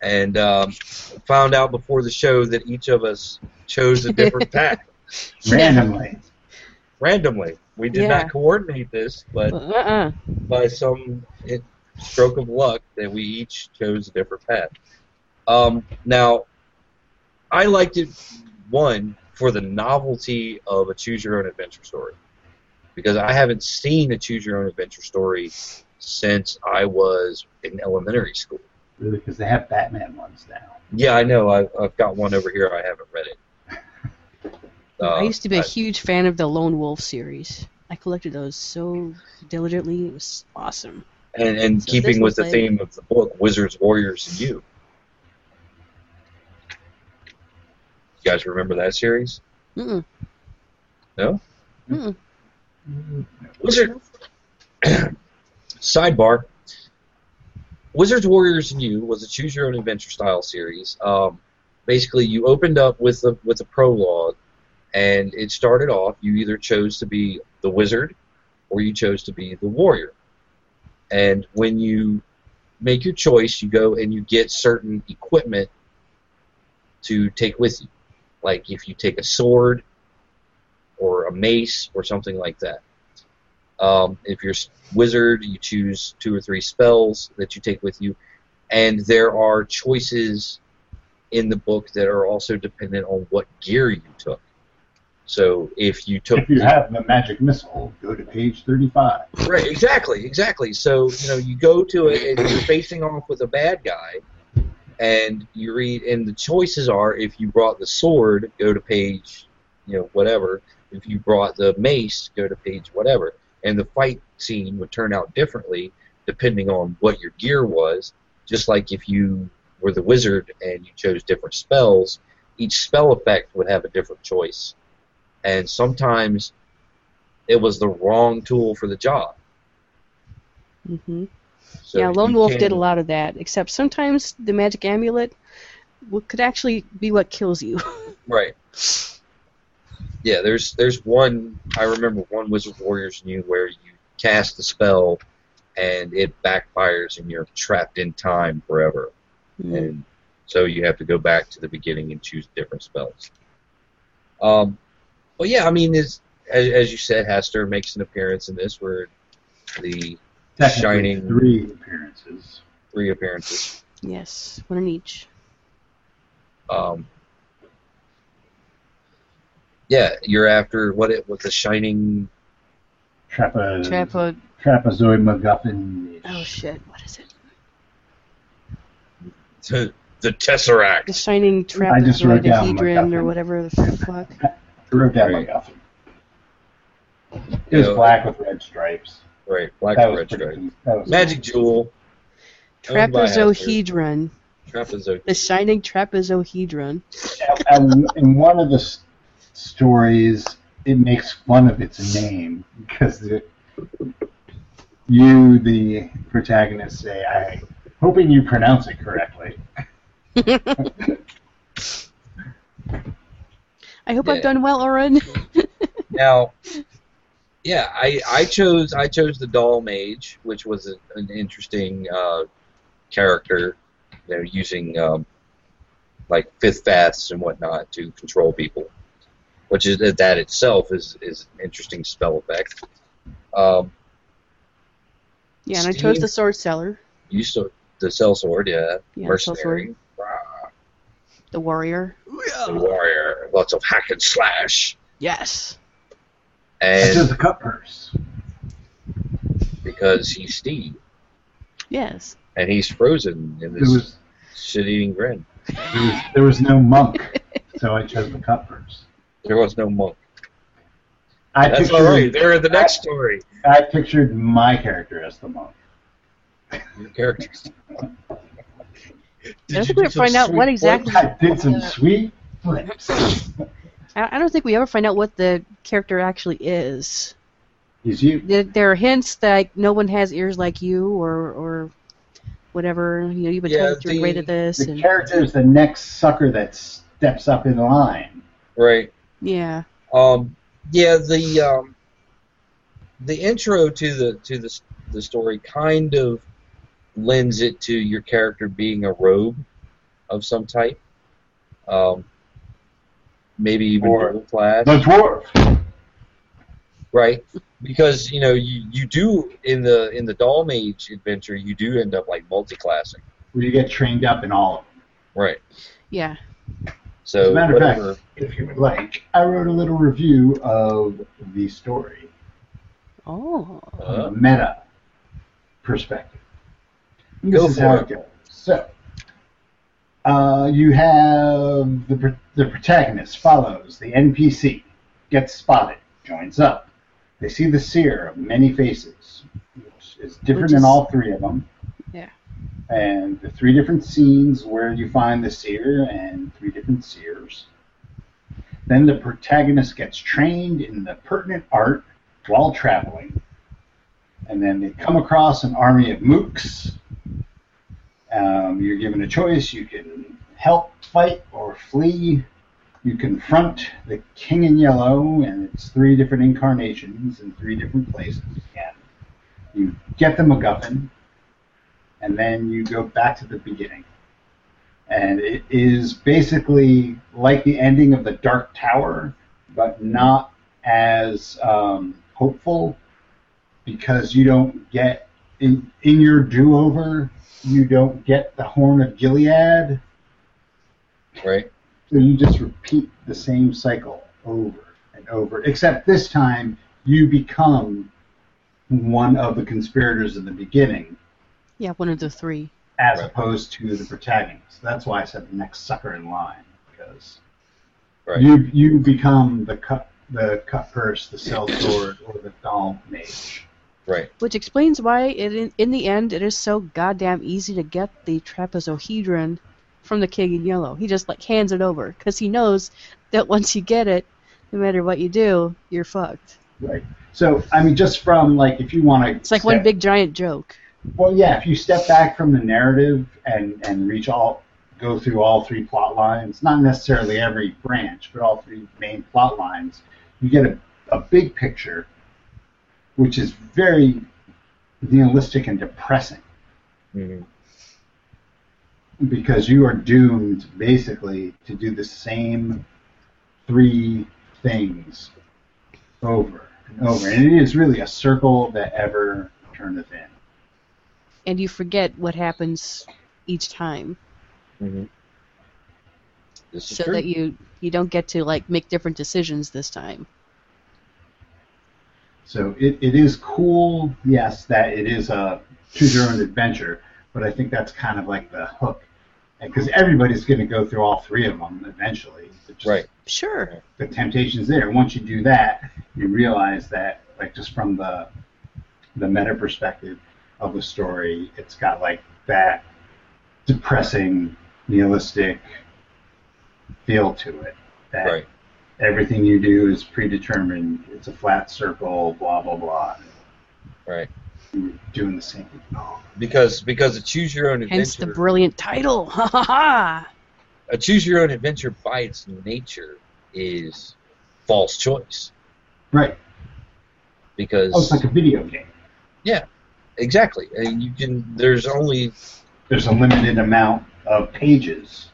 And found out before the show that each of us chose a different path. Randomly. We did not coordinate this, but by some stroke of luck that we each chose a different path. Now, I liked it, one, for the novelty of a choose-your-own-adventure story, because I haven't seen a choose-your-own-adventure story since I was in elementary school. Really? Because they have Batman ones now. Yeah, I know. I've got one over here. I haven't read it. I used to be a huge fan of the Lone Wolf series. I collected those so diligently. It was awesome. And so keeping with the theme of the book, Wizards, Warriors, and You. You guys remember that series? Mm-mm. No? Mm-mm. Wizard. Sidebar. Wizards, Warriors, and You was a choose-your-own-adventure style series. Basically, you opened up with a prologue. And it started off, you either chose to be the wizard or you chose to be the warrior. And when you make your choice, you go and you get certain equipment to take with you. Like if you take a sword or a mace or something like that. If you're a wizard, you choose 2 or 3 spells that you take with you. And there are choices in the book that are also dependent on what gear you took. So if you have the magic missile, go to page 35. Right, exactly. So you go to it and you're facing off with a bad guy, and you read, and the choices are: if you brought the sword, go to page, whatever. If you brought the mace, go to page whatever. And the fight scene would turn out differently depending on what your gear was. Just like if you were the wizard and you chose different spells, each spell effect would have a different choice. And sometimes it was the wrong tool for the job. Mm-hmm. So yeah, Lone Wolf did a lot of that, except sometimes the magic amulet could actually be what kills you. Right. Yeah, there's one, I remember one Wizard Warriors knew where you cast the spell and it backfires and you're trapped in time forever. Mm-hmm. And so you have to go back to the beginning and choose different spells. Well, yeah, I mean, as you said, Haster makes an appearance in this, where the shining three appearances. Yes, one in each. You're after what the shining trapezoid MacGuffin. Oh shit! What is it? The Tesseract. The shining trapezoidahedron or whatever the fuck. Babaloki. It was black with red stripes. Right, black with red stripes. Magic jewel. Trapezohedron. The shining trapezohedron. In one of the stories, it makes fun of its name because you, the protagonist, say, "I'm hoping you pronounce it correctly." I hope I've done well, Oren. Now, yeah, I chose the Doll Mage, which was an interesting character, you know, using like fifth fasts and whatnot to control people, which is that itself is an interesting spell effect. Yeah, and Steve, I chose the Sword Seller. You saw the Cell Sword, yeah, mercenary. The Warrior. The Warrior. Lots of hack and slash. Yes. And I chose the Cup Purse. Because he's Steve. Yes. And he's frozen in this shit-eating grin. There was no monk, so I chose the Cup Purse. There was no monk. That's all right. They're the next story. I pictured my character as the monk. Your characters. I don't think we ever find out what exactly. I did some sweet flips. I don't think we ever find out what the character actually is. Is you? There are hints that no one has ears like you, or whatever. You know, you've been told you're great at this. The character is the next sucker that steps up in line. Right. Yeah. The intro to the story kind of lends it to your character being a rogue of some type, maybe even dual-class. The dwarf, right? Because you know you do in the Doll Mage adventure you do end up like multi-classing, where you get trained up in all of them. Right. Yeah. So, as a matter of fact, if you would like, I wrote a little review of the story. Oh. Meta perspective. This is how it goes. So, you have the protagonist follows the NPC, gets spotted, joins up. They see the seer of many faces, which is different in all three of them. Yeah. And the three different scenes where you find the seer and three different seers. Then the protagonist gets trained in the pertinent art while traveling. And then they come across an army of mooks. You're given a choice. You can help, fight, or flee. You confront the King in Yellow, and it's three different incarnations in three different places. And you get the MacGuffin, and then you go back to the beginning. And it is basically like the ending of the Dark Tower, but not as hopeful, because you don't get, in your do-over, you don't get the Horn of Gilead. Right. So you just repeat the same cycle over and over, except this time you become one of the conspirators in the beginning. Yeah, one of the three. As opposed to the protagonist. That's why I said the next sucker in line, because you become the Cup Purse, the Cell Sword, or the Doll Mage. Right. Which explains why in the end it is so goddamn easy to get the trapezohedron from the King in Yellow. He just like hands it over, because he knows that once you get it, no matter what you do, you're fucked. Right. So I mean, just from like, if you want to, it's like one big giant joke. Well, yeah, if you step back from the narrative and go through all three plot lines, not necessarily every branch, but all three main plot lines, you get a big picture, which is very nihilistic and depressing. Mm-hmm. Because you are doomed, basically, to do the same three things over and over. And it is really a circle that ever turneth in. And you forget what happens each time. Mm-hmm. So that you don't get to like make different decisions this time. So it is cool, yes, that it is a choose-your-own adventure, but I think that's kind of like the hook, because everybody's going to go through all three of them eventually. Just, right. Sure. The temptation's there. Once you do that, you realize that, like, just from the meta perspective of the story, it's got like that depressing, nihilistic feel to it that everything you do is predetermined. It's a flat circle, blah, blah, blah. Right. You're doing the same thing. Because a choose-your-own-adventure... Hence the brilliant title. Ha, ha, ha. A choose-your-own-adventure by its nature is false choice. Right. Because... Oh, it's like a video game. Yeah, exactly. And you can... There's only... There's a limited amount of pages.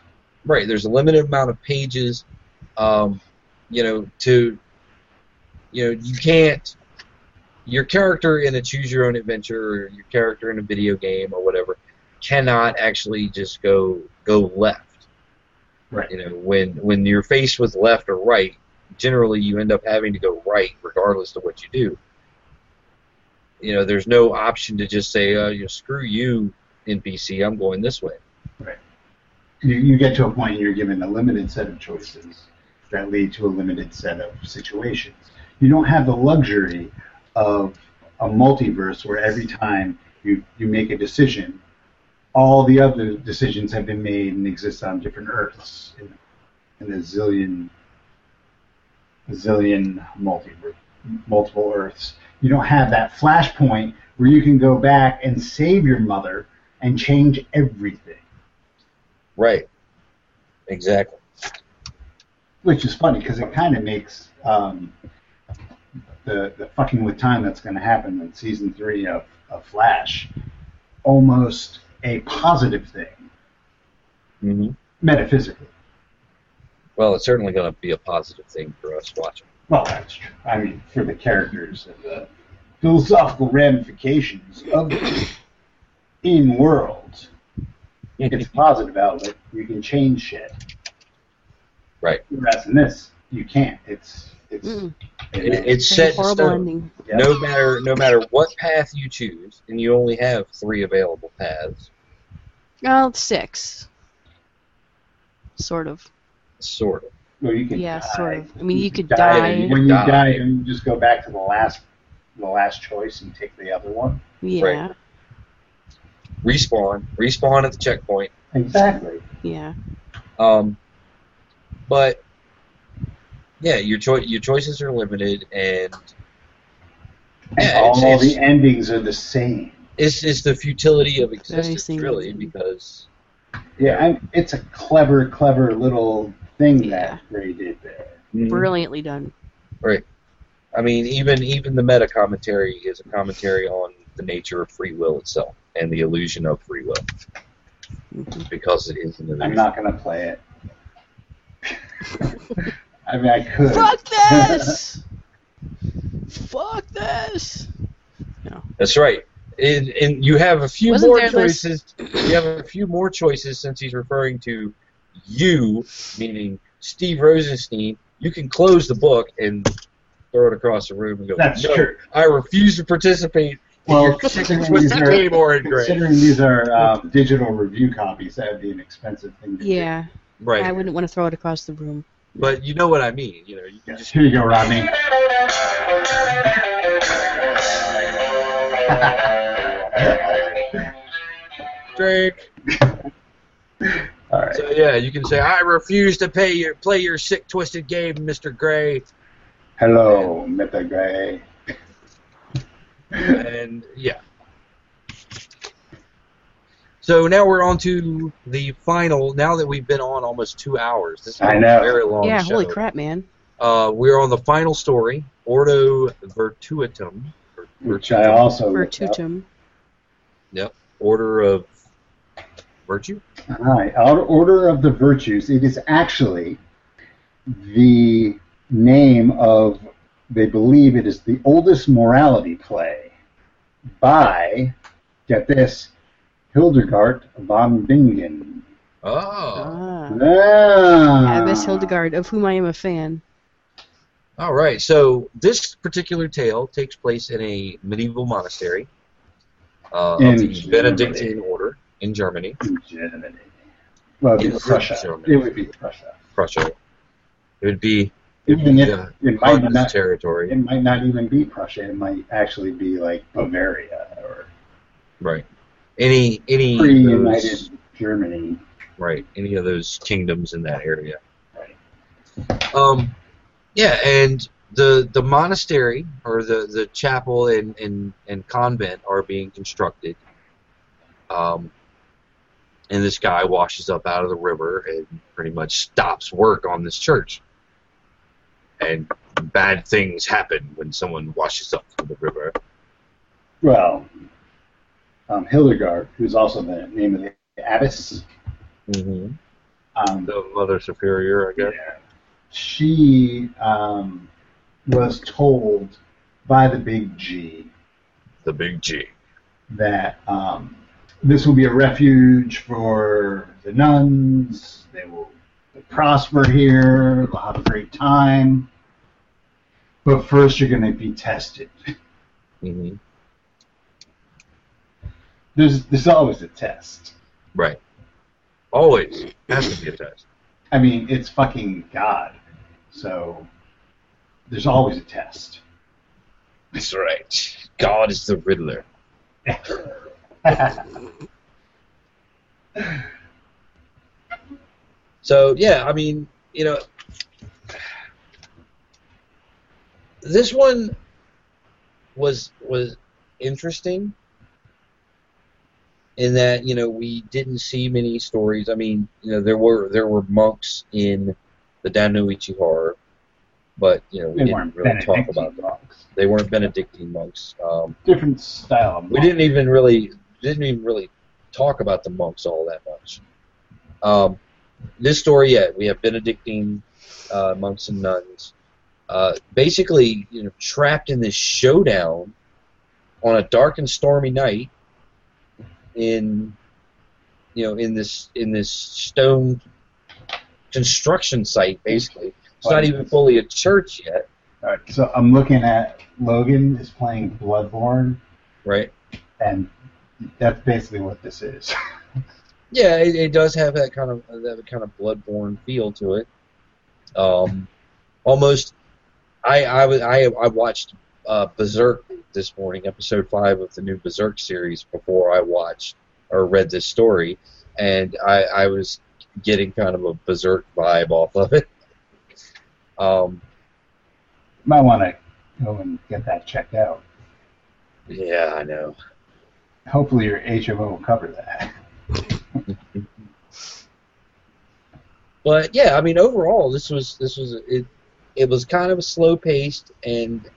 Right, there's a limited amount of pages. You can't... Your character in a choose-your-own-adventure or your character in a video game or whatever cannot actually just go left. Right. You know, when you're faced with left or right, generally you end up having to go right regardless of what you do. You know, there's no option to just say, screw you, NPC, I'm going this way. Right. You get to a point and you're given a limited set of choices that lead to a limited set of situations. You don't have the luxury of a multiverse where every time you make a decision, all the other decisions have been made and exist on different Earths in a zillion multiple Earths. You don't have that flashpoint where you can go back and save your mother and change everything. Right. Exactly. Which is funny because it kind of makes the fucking with time that's going to happen in Season 3 of Flash almost a positive thing, mm-hmm. Metaphysically. Well, it's certainly going to be a positive thing for us watching. Well, that's true. I mean, for the characters and the philosophical ramifications of the in-world. It's a positive outlet. You can change shit. Right. Whereas in this, you can't. It's set in stone. Yep. No matter what path you choose, and you only have 3 available paths. Well, 6. Sort of. Sort of. Well, you can die. Sort of. I mean, you could die. And when you die, you just go back to the last choice and take the other one. Yeah. Right. Respawn at the checkpoint. Exactly. Yeah. But yeah, your choices are limited, and all the endings are the same. It's the futility of existence, really, because it's a clever little thing that Ray did there. Brilliantly done. Right. I mean, even the meta commentary is a commentary on the nature of free will itself and the illusion of free will, mm-hmm. because it is an illusion. I'm not going to play it. I mean, I could. Fuck this! Fuck this! No. That's right. And you have a few more choices. You have a few more choices since he's referring to you, meaning Steve Rosenstein. You can close the book and throw it across the room and go, that's true. I refuse to participate. Well, considering these are digital review copies, that would be an expensive thing to do. Right. I wouldn't want to throw it across the room. But you know what I mean. You know, you can just... Here you go, Rodney. Drink. All right. So, yeah, you can say, I refuse to play your sick, twisted game, Mr. Gray. Hello, Mr. Gray. And, yeah. So now we're on to the final. Now that we've been on almost 2 hours, this is a very long show. Yeah, holy crap, man. We're on the final story, Ordo Virtutum. Which I also Virtutum. Yep, Order of Virtue? All right, Order of the Virtues. It is actually the name of, they believe it is the oldest morality play by, get this, Hildegard von Bingen. Oh. Yeah. Miss Hildegard, of whom I am a fan. All right, so this particular tale takes place in a medieval monastery of the Germany. Benedictine order in Germany. Well, it would be Prussia. It would be Prussia. It would be territory. It might not even be Prussia. It might actually be like Bavaria or. Right. Any pre-united Germany. Right. Any of those kingdoms in that area. Right. Yeah, and the monastery, or the chapel and convent are being constructed. And this guy washes up out of the river and pretty much stops work on this church. And bad things happen when someone washes up from the river. Well, Hildegard, who's also the name of the abbess. Mm-hmm. The Mother Superior, I guess. Yeah. She was told by the Big G. The Big G. That this will be a refuge for the nuns. They will prosper here. They'll have a great time. But first, you're going to be tested. Mm-hmm. There's always a test. Right. Always has to be a test. I mean, it's fucking God. So, there's always a test. That's right. God is the Riddler. So, yeah, I mean, you know, this one was interesting in that, you know, we didn't see many stories. I mean, you know, there were monks in the Danuichi horror, but, you know, we didn't really talk about them. They weren't Benedictine monks. Different style of monks. We didn't even really talk about the monks all that much. This story, yeah, we have Benedictine monks and nuns. Basically, you know, trapped in this showdown on a dark and stormy night in this stone construction site. Basically, it's not even fully a church yet. All right, so I'm looking at Logan is playing Bloodborne, right? And that's basically what this is. Yeah, it does have that kind of Bloodborne feel to it. Almost. I watched Berserk this morning, episode 5 of the new Berserk series, before I watched or read this story, and I was getting kind of a Berserk vibe off of it. Might want to go and get that checked out. Yeah, I know. Hopefully your HMO will cover that. But yeah, I mean, overall, this was it. It was kind of a slow-paced, and,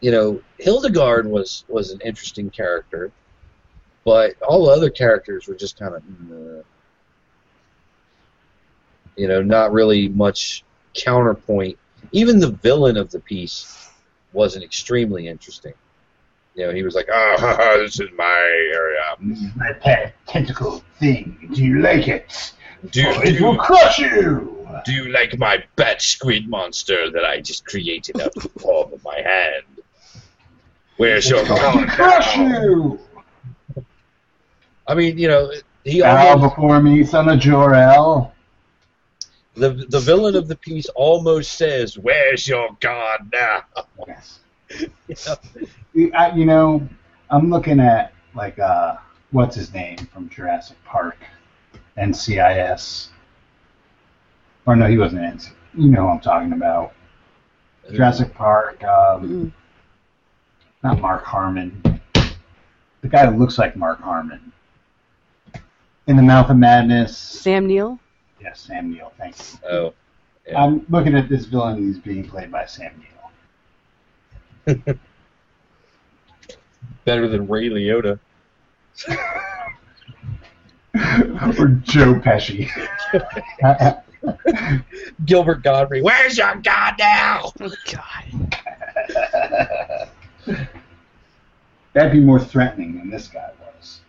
you know, Hildegard was an interesting character, but all the other characters were just kind of, you know, not really much counterpoint. Even the villain of the piece wasn't extremely interesting. You know, he was like, oh, this is my area. This is my pet tentacle thing. Do you like it? It will crush you. Do you like my bat squid monster that I just created out of the palm of my hand? Where's your crown? Crush you! I mean, you know, bow before me, son of Jor-El. The villain of the piece almost says, "Where's your god now?" Yes. You know, I'm looking at like what's his name from Jurassic Park, NCIS. Or no, he wasn't in. You know what I'm talking about. Jurassic Park. Not Mark Harmon. The guy that looks like Mark Harmon. In the Mouth of Madness. Sam Neill? Yes, Sam Neill. Thank you. Oh, yeah. I'm looking at this villain, and he's being played by Sam Neill. Better than Ray Liotta. Or Joe Pesci. Gilbert Godfrey, where's your god now? Oh, God. That'd be more threatening than this guy was.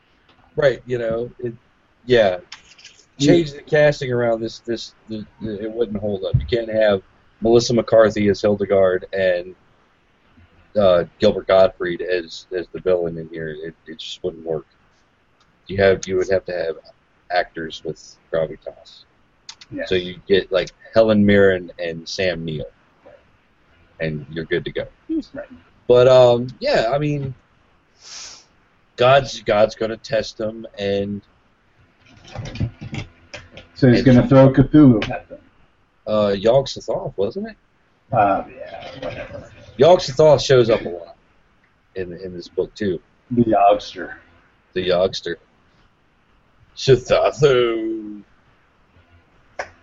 Right, you know, yeah. Change the casting around. It wouldn't hold up. You can't have Melissa McCarthy as Hildegard and Gilbert Gottfried as the villain in here. It just wouldn't work. You would have to have actors with gravitas. Yes. So you get like Helen Mirren and Sam Neill, and you're good to go. Right. But yeah, I mean, God's going to test them, and so he's going to throw Cthulhu at them. Yog-Sothoth, wasn't it? Whatever. Yogg-Sothoth shows up a lot in this book too. The Yogster. The Yogster. Sothoth.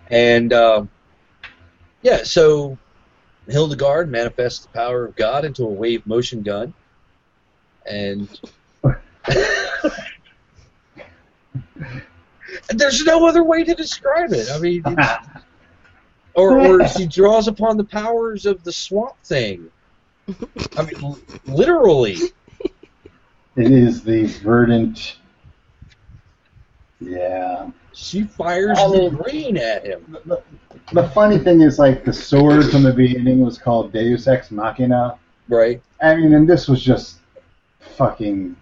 And yeah, so Hildegard manifests the power of God into a wave motion gun, and there's no other way to describe it. I mean, it's, or she draws upon the powers of the Swamp Thing. I mean, literally. It is the verdant. Yeah. She fires the green at him. The funny thing is, like, the sword from the beginning was called Deus Ex Machina. Right. I mean, and this was just fucking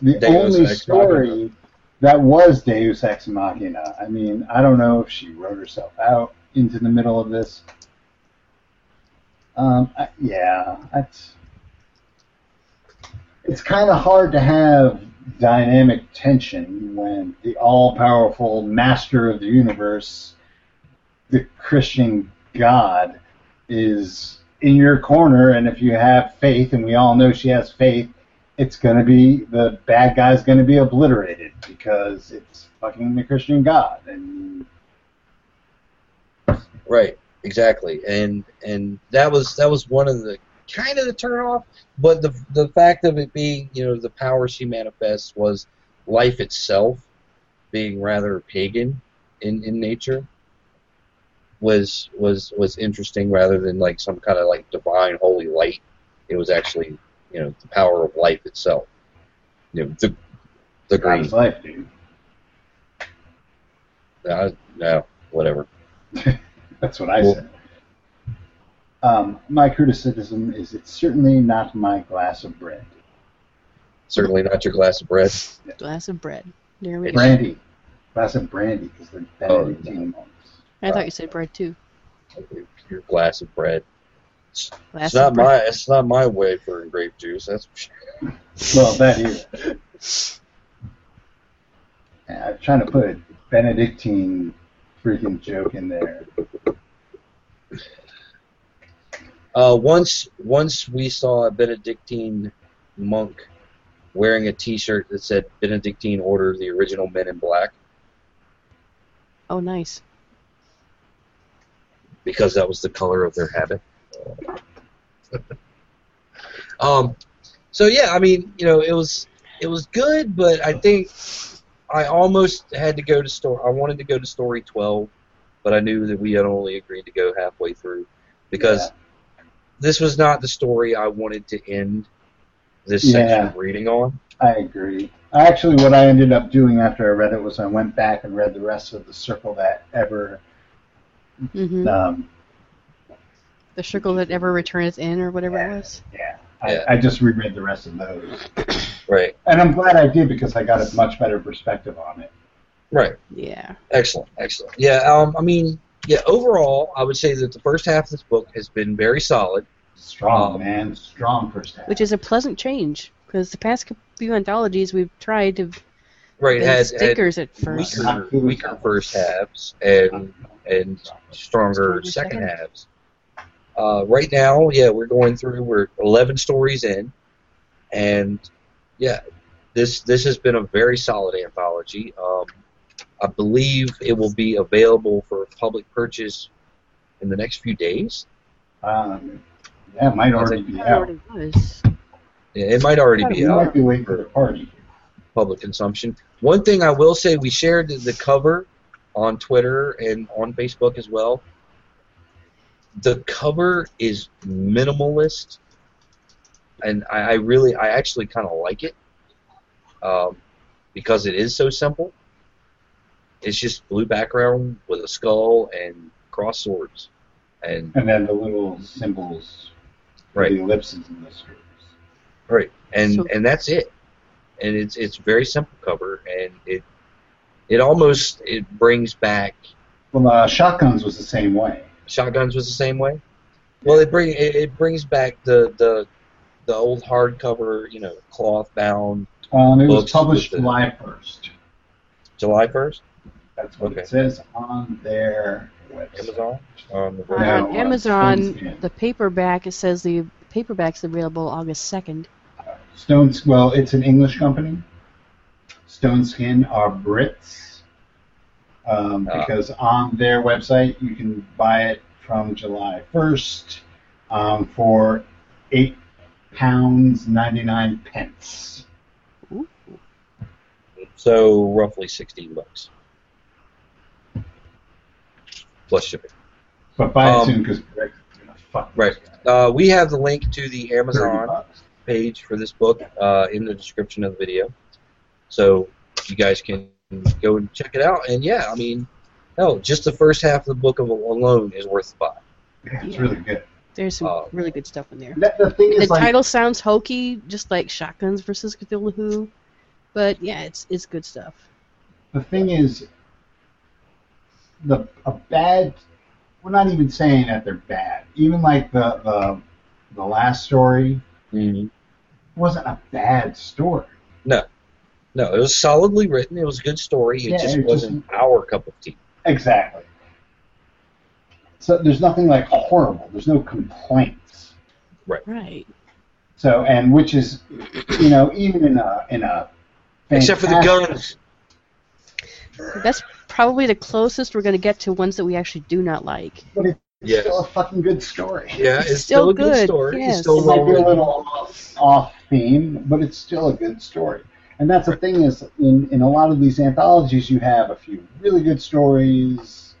the Deus only Ex story Machina. That was Deus Ex Machina. I mean, I don't know if she wrote herself out into the middle of this. Yeah, that's. It's kind of hard to have dynamic tension when the all-powerful master of the universe, the Christian God, is in your corner, and if you have faith, and we all know she has faith, it's going to be, the bad guy's going to be obliterated, because it's fucking the Christian God. And right, exactly. And that was one of the kind of the turn-off, but the fact of it being, you know, the power she manifests was life itself being rather pagan in nature was interesting, rather than like some kind of like divine holy light. It was actually, you know, the power of life itself. You know, the green life, dude. No, whatever. That's what I said. My criticism is it's certainly not my glass of bread. Certainly not your glass of bread? Yeah. Glass of bread. There we go. Brandy. Glass of brandy, because they're Benedictine monks. I thought you said bread, too. Your glass of bread. It's not my wafer and grape juice, that's for sure. Well, that is. I'm trying to put a Benedictine freaking joke in there. Once we saw a Benedictine monk wearing a T-shirt that said Benedictine Order, the original Men in Black. Oh, nice. Because that was the color of their habit. So yeah, I mean, you know, it was good, but I think I almost had to go to I wanted to go to story 12, but I knew that we had only agreed to go halfway through because. Yeah. This was not the story I wanted to end this section of reading on. I agree. Actually, what I ended up doing after I read it was I went back and read the rest of the Circle That Ever... Mm-hmm. The Circle That Ever Returneth In, or whatever it was? Yeah. I just reread the rest of those. Right. And I'm glad I did, because I got a much better perspective on it. Right. Yeah. Excellent. Yeah, I mean... Yeah, overall, I would say that the first half of this book has been very solid. Strong, man. Strong first half. Which is a pleasant change, because the past few anthologies we've tried to... Right, it has stickers at first. Weaker first halves and stronger second halves. Right now, yeah, we're 11 stories in, and yeah, this has been a very solid anthology. I believe it will be available for public purchase in the next few days. Yeah, it might already be out. Yeah, it might already be out. You might be waiting for the party. Public consumption. One thing I will say, we shared the cover on Twitter and on Facebook as well. The cover is minimalist, and I actually kind of like it because it is so simple. It's just blue background with a skull and cross swords. And then the little symbols, right. The ellipses and the squares. Right. And that's it. And it's very simple cover, and it almost brings back... Well, Shotguns was the same way. Shotguns was the same way? Well, it brings back the old hardcover, you know, cloth-bound books. It was published July 1st. That's what it says on there. Amazon? On Amazon, the paperback, it says the paperback's available August 2nd. Stones, well, it's an English company. Stone Skin are Brits. Because on their website, you can buy it from July 1st for £8.99. Ooh. So roughly $16. Plus shipping. But buy it soon because Brexit's gonna fuck. Right. We have the link to the Amazon page for this book in the description of the video. So you guys can go and check it out. And yeah, I mean, hell, just the first half of the book alone is worth the buy. Yeah, it's really good. There's some really good stuff in there. The thing is, the title sounds hokey, just like Shotguns versus Cthulhu, but yeah, it's good stuff. The thing is, we're not even saying that they're bad. Even like the last story wasn't a bad story. No. No, it was solidly written. It was a good story. It just wasn't our cup of tea. Exactly. So there's nothing like horrible. There's no complaints. Right. Right. So which is, you know, even in a except for the guns. That's probably the closest we're going to get to ones that we actually do not like. But it's still a fucking good story. Yeah, it's still a good story. Yes. It's still might be a little off theme, but it's still a good story. And that's the thing is, in a lot of these anthologies, you have a few really good stories,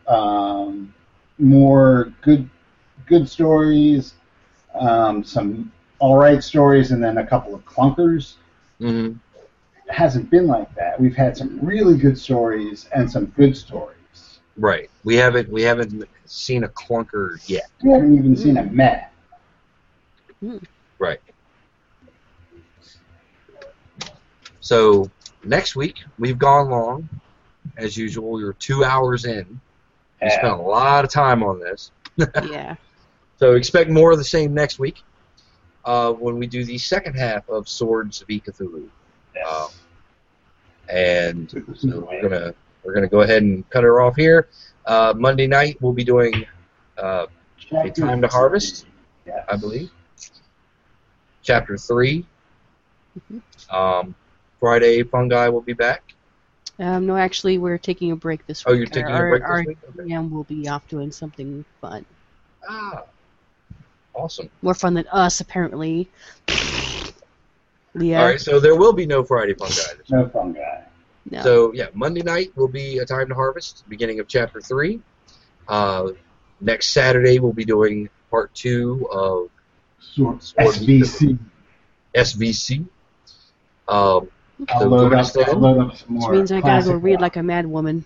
more good stories, some all right stories, and then a couple of clunkers. Mm-hmm. It hasn't been like that. We've had some really good stories and some good stories. Right. We haven't seen a clunker yet. We haven't even seen a meh. Right. So next week, we've gone long, as usual. We're 2 hours in. We spent a lot of time on this. Yeah. So expect more of the same next week when we do the second half of Swords v. Cthulhu. Yes. And so we're gonna go ahead and cut her off here. Monday night we'll be doing A Time to Harvest, yes. I believe. Chapter 3. Mm-hmm. Friday, Fungi will be back. No, actually, we're taking a break this week. Oh, you're taking a break this week? Okay. Yeah, we'll be off doing something fun. Ah, awesome. More fun than us, apparently. Yeah. All right, so there will be no Friday Fungi this week. No Fungi. No. So, yeah, Monday night will be A Time to Harvest, beginning of Chapter 3. Next Saturday, we'll be doing Part 2 of SVC. SVC. I'll load up some more. Which means I gotta go read like a mad woman.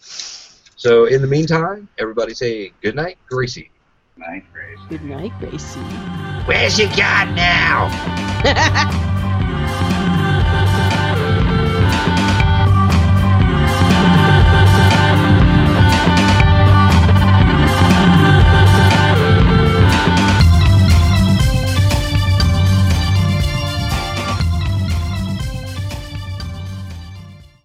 So in the meantime, everybody say good night, Gracie. Good night, Gracie. Good night, Gracie. Where's your god now?